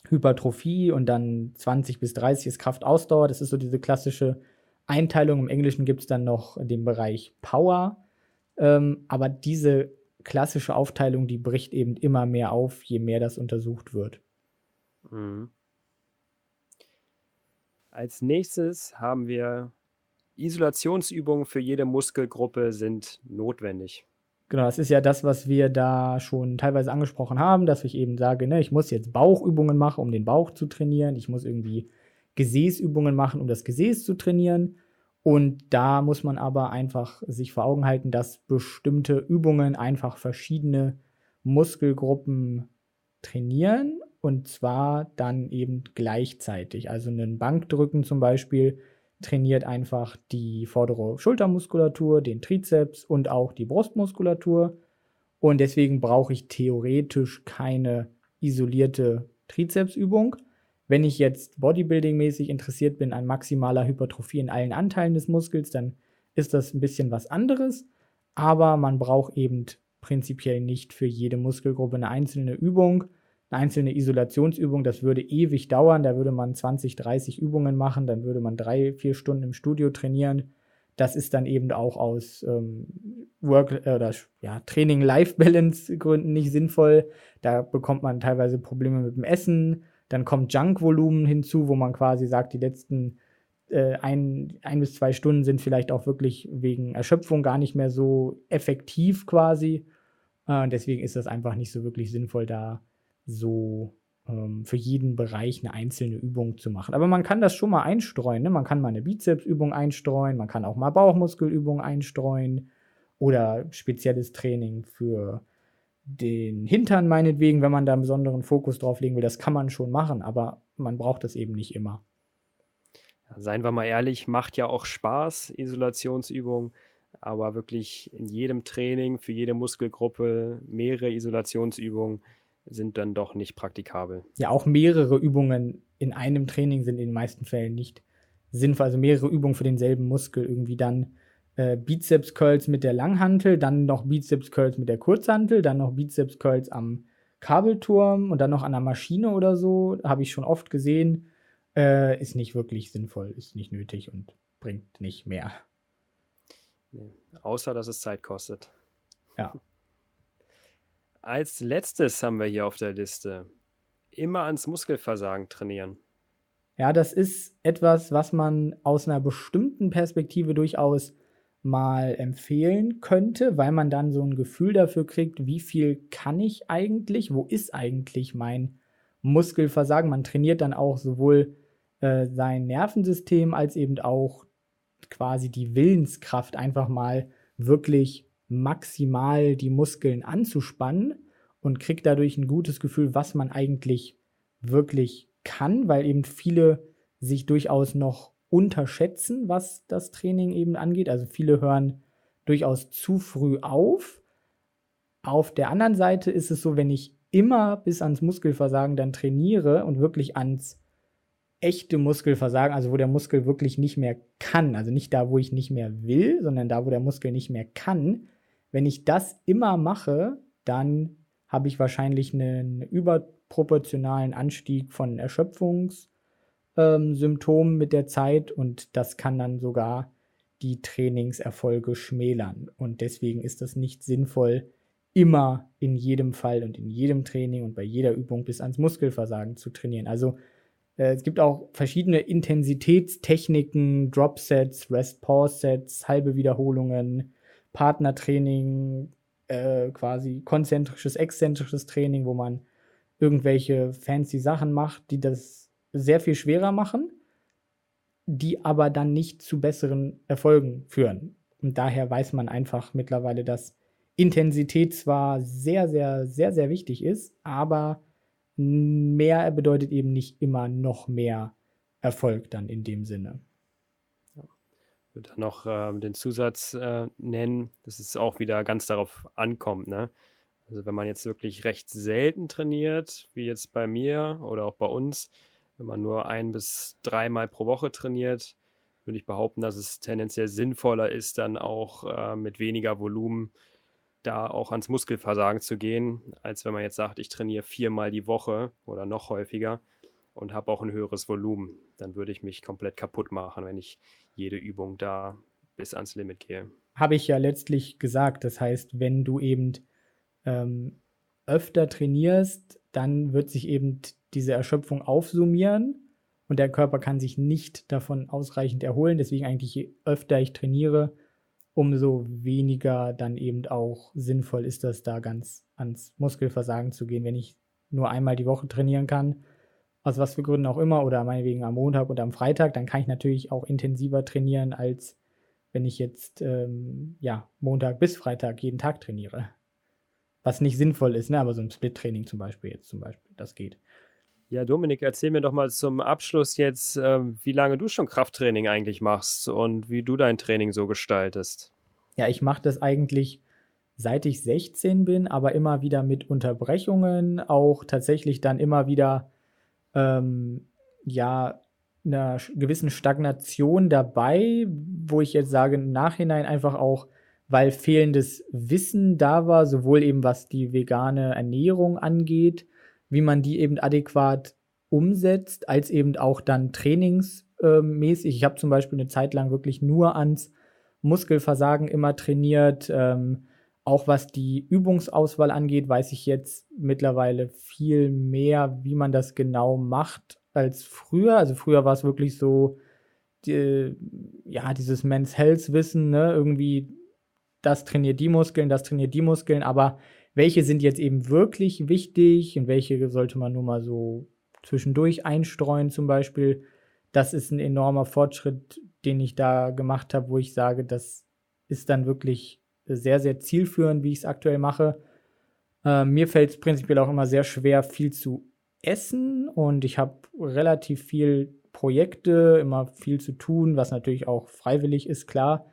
Hypertrophie und dann 20 bis 30 ist Kraftausdauer. Das ist so diese klassische Einteilung. Im Englischen gibt es dann noch den Bereich Power. Aber diese klassische Aufteilung, die bricht eben immer mehr auf, je mehr das untersucht wird. Mhm. Als nächstes haben wir Isolationsübungen für jede Muskelgruppe sind notwendig. Genau, das ist ja das, was wir da schon teilweise angesprochen haben, dass ich eben sage, ne, ich muss jetzt Bauchübungen machen, um den Bauch zu trainieren. Ich muss irgendwie Gesäßübungen machen, um das Gesäß zu trainieren. Und da muss man aber einfach sich vor Augen halten, dass bestimmte Übungen einfach verschiedene Muskelgruppen trainieren und zwar dann eben gleichzeitig. Also ein Bankdrücken zum Beispiel trainiert einfach die vordere Schultermuskulatur, den Trizeps und auch die Brustmuskulatur. Und deswegen brauche ich theoretisch keine isolierte Trizepsübung. Wenn ich jetzt bodybuilding-mäßig interessiert bin an maximaler Hypertrophie in allen Anteilen des Muskels, dann ist das ein bisschen was anderes. Aber man braucht eben prinzipiell nicht für jede Muskelgruppe eine einzelne Übung, eine einzelne Isolationsübung. Das würde ewig dauern. Da würde man 20, 30 Übungen machen. Dann würde man 3-4 Stunden im Studio trainieren. Das ist dann eben auch aus Training-Life-Balance-Gründen nicht sinnvoll. Da bekommt man teilweise Probleme mit dem Essen. Dann kommt Junk-Volumen hinzu, wo man quasi sagt, die letzten 1 bis 2 Stunden sind vielleicht auch wirklich wegen Erschöpfung gar nicht mehr so effektiv quasi. Deswegen ist das einfach nicht so wirklich sinnvoll, da so für jeden Bereich eine einzelne Übung zu machen. Aber man kann das schon mal einstreuen, ne? Man kann mal eine Bizepsübung einstreuen, man kann auch mal Bauchmuskelübung einstreuen oder spezielles Training für den Hintern meinetwegen, wenn man da einen besonderen Fokus drauf legen will. Das kann man schon machen, aber man braucht das eben nicht immer. Seien wir mal ehrlich, macht ja auch Spaß, Isolationsübungen, aber wirklich in jedem Training, für jede Muskelgruppe, mehrere Isolationsübungen sind dann doch nicht praktikabel. Ja, auch mehrere Übungen in einem Training sind in den meisten Fällen nicht sinnvoll. Also mehrere Übungen für denselben Muskel, irgendwie dann Bizeps-Curls mit der Langhantel, dann noch Bizeps-Curls mit der Kurzhantel, dann noch Bizeps-Curls am Kabelturm und dann noch an der Maschine oder so, habe ich schon oft gesehen. Ist nicht wirklich sinnvoll, ist nicht nötig und bringt nicht mehr. Nee, außer, dass es Zeit kostet. Ja. Als letztes haben wir hier auf der Liste immer ans Muskelversagen trainieren. Ja, das ist etwas, was man aus einer bestimmten Perspektive durchaus mal empfehlen könnte, weil man dann so ein Gefühl dafür kriegt, wie viel kann ich eigentlich, wo ist eigentlich mein Muskelversagen. Man trainiert dann auch sowohl sein Nervensystem als eben auch quasi die Willenskraft, einfach mal wirklich maximal die Muskeln anzuspannen und kriegt dadurch ein gutes Gefühl, was man eigentlich wirklich kann, weil eben viele sich durchaus noch unterschätzen, was das Training eben angeht. Also viele hören durchaus zu früh auf. Auf der anderen Seite ist es so, wenn ich immer bis ans Muskelversagen dann trainiere und wirklich ans echte Muskelversagen, also wo der Muskel wirklich nicht mehr kann, also nicht da, wo ich nicht mehr will, sondern da, wo der Muskel nicht mehr kann. Wenn ich das immer mache, dann habe ich wahrscheinlich einen überproportionalen Anstieg von Erschöpfungssymptomen mit der Zeit und das kann dann sogar die Trainingserfolge schmälern. Und deswegen ist das nicht sinnvoll, immer in jedem Fall und in jedem Training und bei jeder Übung bis ans Muskelversagen zu trainieren. Also es gibt auch verschiedene Intensitätstechniken, Dropsets, Rest-Pause-Sets, halbe Wiederholungen, Partnertraining, quasi konzentrisches, exzentrisches Training, wo man irgendwelche fancy Sachen macht, die das sehr viel schwerer machen, die aber dann nicht zu besseren Erfolgen führen. Und daher weiß man einfach mittlerweile, dass Intensität zwar sehr, sehr, sehr, sehr wichtig ist, aber mehr bedeutet eben nicht immer noch mehr Erfolg dann in dem Sinne. Ich würde dann noch den Zusatz nennen, dass es auch wieder ganz darauf ankommt, ne? Also wenn man jetzt wirklich recht selten trainiert, wie jetzt bei mir oder auch bei uns, wenn man nur 1 bis 3 Mal pro Woche trainiert, würde ich behaupten, dass es tendenziell sinnvoller ist, dann auch mit weniger Volumen da auch ans Muskelversagen zu gehen, als wenn man jetzt sagt, ich trainiere 4 Mal die Woche oder noch häufiger und habe auch ein höheres Volumen. Dann würde ich mich komplett kaputt machen, wenn ich jede Übung da bis ans Limit gehe. Habe ich ja letztlich gesagt. Das heißt, wenn du eben öfter trainierst, dann wird sich eben diese Erschöpfung aufsummieren und der Körper kann sich nicht davon ausreichend erholen. Deswegen eigentlich, je öfter ich trainiere, umso weniger dann eben auch sinnvoll ist das, da ganz ans Muskelversagen zu gehen, wenn ich nur einmal die Woche trainieren kann, aus was für Gründen auch immer, oder meinetwegen am Montag und am Freitag, dann kann ich natürlich auch intensiver trainieren, als wenn ich jetzt Montag bis Freitag jeden Tag trainiere. was nicht sinnvoll ist, ne? Aber so ein Split-Training zum Beispiel, das geht. Ja, Dominik, erzähl mir doch mal zum Abschluss jetzt, wie lange du schon Krafttraining eigentlich machst und wie du dein Training so gestaltest. Ja, ich mache das eigentlich, seit ich 16 bin, aber immer wieder mit Unterbrechungen, auch tatsächlich dann immer wieder einer gewissen Stagnation dabei, wo ich jetzt sage, im Nachhinein einfach auch, weil fehlendes Wissen da war, sowohl eben was die vegane Ernährung angeht, wie man die eben adäquat umsetzt, als eben auch dann trainingsmäßig. Ich habe zum Beispiel eine Zeit lang wirklich nur ans Muskelversagen immer trainiert. Auch was die Übungsauswahl angeht, weiß ich jetzt mittlerweile viel mehr, wie man das genau macht als früher. Also früher war es wirklich so, dieses Men's Health-Wissen, ne? Irgendwie, das trainiert die Muskeln, aber welche sind jetzt eben wirklich wichtig und welche sollte man nur mal so zwischendurch einstreuen zum Beispiel. Das ist ein enormer Fortschritt, den ich da gemacht habe, wo ich sage, das ist dann wirklich sehr, sehr zielführend, wie ich es aktuell mache. Mir fällt es prinzipiell auch immer sehr schwer, viel zu essen und ich habe relativ viel Projekte, immer viel zu tun, was natürlich auch freiwillig ist, klar.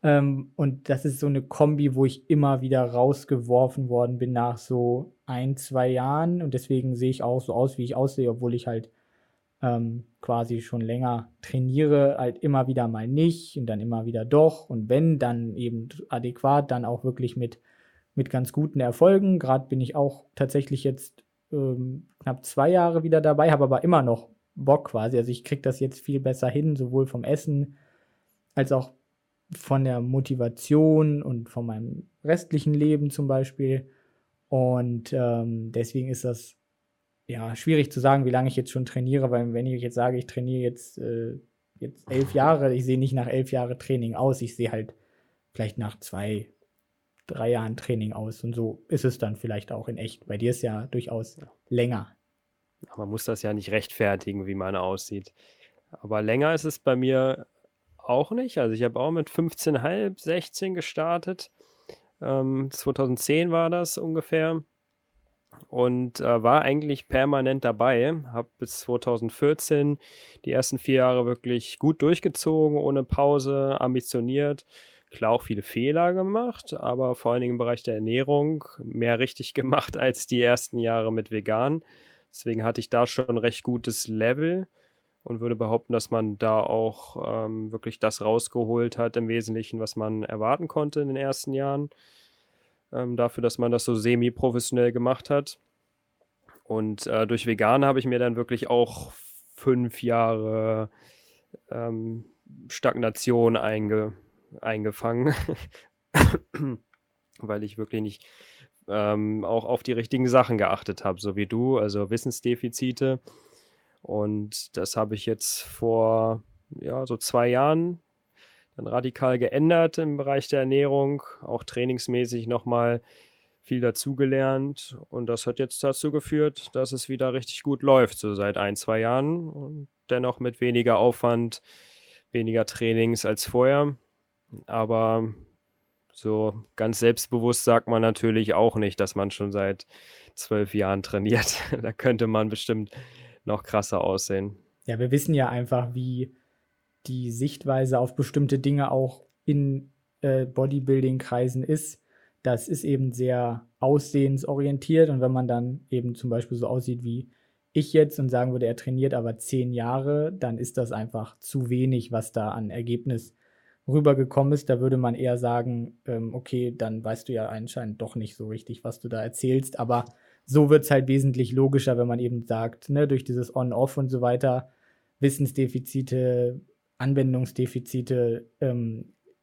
Und das ist so eine Kombi, wo ich immer wieder rausgeworfen worden bin nach so 1-2 Jahren. Und deswegen sehe ich auch so aus, wie ich aussehe, obwohl ich halt quasi schon länger trainiere, halt immer wieder mal nicht und dann immer wieder doch. Und wenn, dann eben adäquat, dann auch wirklich mit ganz guten Erfolgen. Gerade bin ich auch tatsächlich jetzt knapp 2 Jahre wieder dabei, habe aber immer noch Bock quasi. Also ich kriege das jetzt viel besser hin, sowohl vom Essen als auch von der Motivation und von meinem restlichen Leben zum Beispiel. Und deswegen ist das ja schwierig zu sagen, wie lange ich jetzt schon trainiere, weil wenn ich jetzt sage, ich trainiere jetzt 11 Jahre, ich sehe nicht nach 11 Jahren Training aus, ich sehe halt vielleicht nach 2-3 Jahren Training aus. Und so ist es dann vielleicht auch in echt. Bei dir ist ja durchaus länger. Man muss das ja nicht rechtfertigen, wie man aussieht. Aber länger ist es bei mir auch nicht. Also ich habe auch mit 15,5, 16 gestartet. 2010 war das ungefähr. Und war eigentlich permanent dabei. Habe bis 2014 die ersten 4 Jahre wirklich gut durchgezogen, ohne Pause, ambitioniert. Klar auch viele Fehler gemacht, aber vor allen Dingen im Bereich der Ernährung mehr richtig gemacht als die ersten Jahre mit vegan. Deswegen hatte ich da schon ein recht gutes Level und würde behaupten, dass man da auch wirklich das rausgeholt hat im Wesentlichen, was man erwarten konnte in den ersten Jahren. Dafür, dass man das so semi-professionell gemacht hat. Und durch Vegan habe ich mir dann wirklich auch 5 Jahre Stagnation eingefangen, weil ich wirklich nicht auch auf die richtigen Sachen geachtet habe, so wie du, also Wissensdefizite. Und das habe ich jetzt vor so 2 Jahren dann radikal geändert im Bereich der Ernährung, auch trainingsmäßig nochmal viel dazugelernt. Und das hat jetzt dazu geführt, dass es wieder richtig gut läuft, so seit 1-2 Jahren. Und dennoch mit weniger Aufwand, weniger Trainings als vorher. Aber so ganz selbstbewusst sagt man natürlich auch nicht, dass man schon seit 12 Jahren trainiert. Da könnte man bestimmt noch krasser aussehen. Ja, wir wissen ja einfach, wie die Sichtweise auf bestimmte Dinge auch in Bodybuilding-Kreisen ist. Das ist eben sehr aussehensorientiert und wenn man dann eben zum Beispiel so aussieht wie ich jetzt und sagen würde, er trainiert aber 10 Jahre, dann ist das einfach zu wenig, was da an Ergebnis rübergekommen ist. Da würde man eher sagen, okay, dann weißt du ja anscheinend doch nicht so richtig, was du da erzählst, aber so wird es halt wesentlich logischer, wenn man eben sagt, ne, durch dieses On-Off und so weiter, Wissensdefizite, Anwendungsdefizite,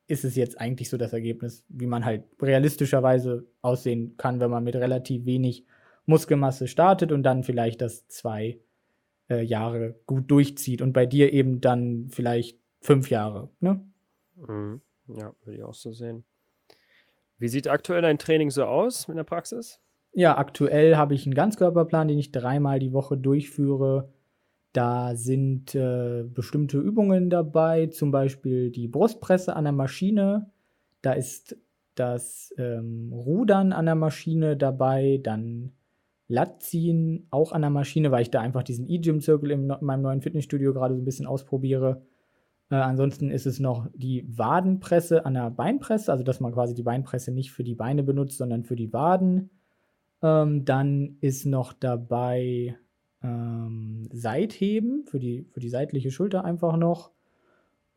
ist es jetzt eigentlich so das Ergebnis, wie man halt realistischerweise aussehen kann, wenn man mit relativ wenig Muskelmasse startet und dann vielleicht das 2 Jahre gut durchzieht und bei dir eben dann vielleicht 5 Jahre, ne? Ja, würde ich auch so sehen. Wie sieht aktuell dein Training so aus in der Praxis? Ja, aktuell habe ich einen Ganzkörperplan, den ich 3-mal die Woche durchführe. Da sind bestimmte Übungen dabei, zum Beispiel die Brustpresse an der Maschine. Da ist das Rudern an der Maschine dabei, dann Latziehen auch an der Maschine, weil ich da einfach diesen E-Gym-Zirkel in meinem neuen Fitnessstudio gerade so ein bisschen ausprobiere. Ansonsten ist es noch die Wadenpresse an der Beinpresse, also dass man quasi die Beinpresse nicht für die Beine benutzt, sondern für die Waden. Dann ist noch dabei Seitheben für die seitliche Schulter einfach noch.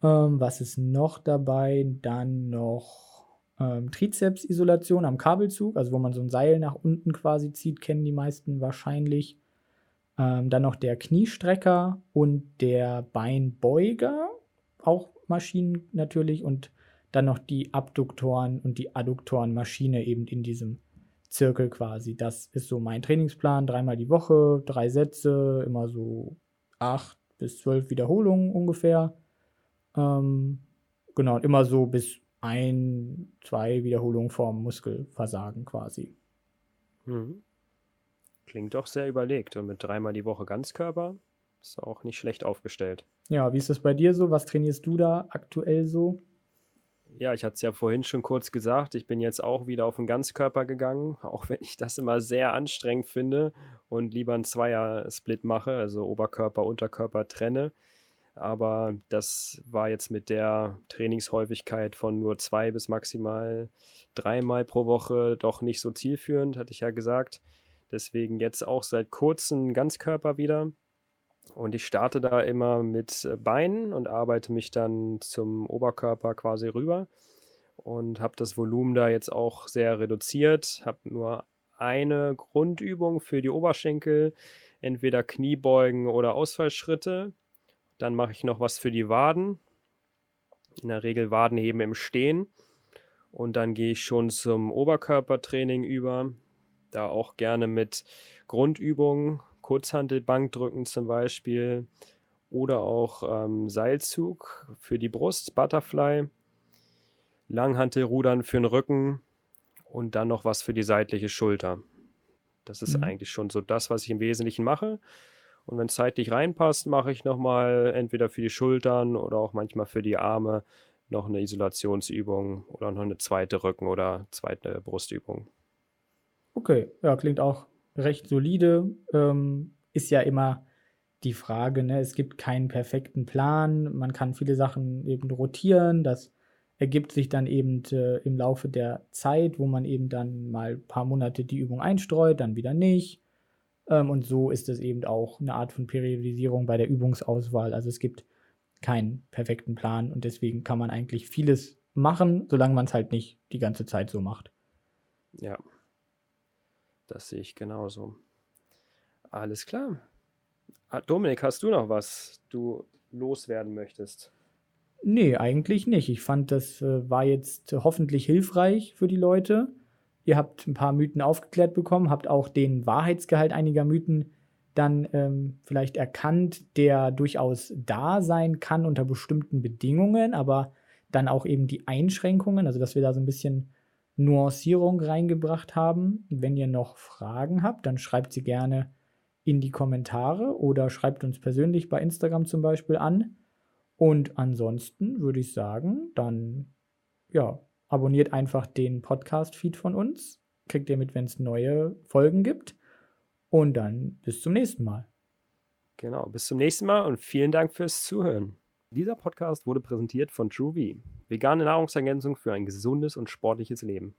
Was ist noch dabei? Dann noch Trizepsisolation am Kabelzug, also wo man so ein Seil nach unten quasi zieht, kennen die meisten wahrscheinlich. Dann noch der Kniestrecker und der Beinbeuger, auch Maschinen natürlich. Und dann noch die Abduktoren und die Adduktorenmaschine eben in diesem Zirkel quasi. Das ist so mein Trainingsplan, 3-mal die Woche, 3 Sätze, immer so 8 bis 12 Wiederholungen ungefähr. Genau, und immer so bis 1-2 Wiederholungen vorm Muskelversagen quasi. Mhm. Klingt doch sehr überlegt. Und mit 3-mal die Woche Ganzkörper ist auch nicht schlecht aufgestellt. Ja, wie ist das bei dir so? Was trainierst du da aktuell so? Ja, ich hatte es ja vorhin schon kurz gesagt, ich bin jetzt auch wieder auf den Ganzkörper gegangen, auch wenn ich das immer sehr anstrengend finde und lieber einen 2er-Split mache, also Oberkörper, Unterkörper trenne. Aber das war jetzt mit der Trainingshäufigkeit von nur 2 bis maximal 3-mal pro Woche doch nicht so zielführend, hatte ich ja gesagt. Deswegen jetzt auch seit kurzem Ganzkörper wieder. Und ich starte da immer mit Beinen und arbeite mich dann zum Oberkörper quasi rüber und habe das Volumen da jetzt auch sehr reduziert. Habe nur eine Grundübung für die Oberschenkel, entweder Kniebeugen oder Ausfallschritte. Dann mache ich noch was für die Waden, in der Regel Wadenheben im Stehen. Und dann gehe ich schon zum Oberkörpertraining über, da auch gerne mit Grundübungen. Kurzhantelbankdrücken zum Beispiel oder auch Seilzug für die Brust, Butterfly, Langhantelrudern für den Rücken und dann noch was für die seitliche Schulter. Das ist eigentlich schon so das, was ich im Wesentlichen mache. Und wenn es zeitlich reinpasst, mache ich nochmal entweder für die Schultern oder auch manchmal für die Arme noch eine Isolationsübung oder noch eine zweite Rücken- oder zweite Brustübung. Okay, ja, klingt auch recht solide, ist ja immer die Frage, ne? Es gibt keinen perfekten Plan, man kann viele Sachen eben rotieren, das ergibt sich dann eben im Laufe der Zeit, wo man eben dann mal ein paar Monate die Übung einstreut, dann wieder nicht, und so ist es eben auch eine Art von Periodisierung bei der Übungsauswahl, also es gibt keinen perfekten Plan und deswegen kann man eigentlich vieles machen, solange man es halt nicht die ganze Zeit so macht. Ja. Das sehe ich genauso. Alles klar. Dominik, hast du noch was, du loswerden möchtest? Nee, eigentlich nicht. Ich fand, das war jetzt hoffentlich hilfreich für die Leute. Ihr habt ein paar Mythen aufgeklärt bekommen, habt auch den Wahrheitsgehalt einiger Mythen dann vielleicht erkannt, der durchaus da sein kann unter bestimmten Bedingungen, aber dann auch eben die Einschränkungen, also dass wir da so ein bisschen Nuancierung reingebracht haben. Wenn ihr noch Fragen habt, dann schreibt sie gerne in die Kommentare oder schreibt uns persönlich bei Instagram zum Beispiel an. Und ansonsten würde ich sagen, dann ja, abonniert einfach den Podcast-Feed von uns. Kriegt ihr mit, wenn es neue Folgen gibt. Und dann bis zum nächsten Mal. Genau, bis zum nächsten Mal und vielen Dank fürs Zuhören. Dieser Podcast wurde präsentiert von TrueVee. Vegane Nahrungsergänzung für ein gesundes und sportliches Leben.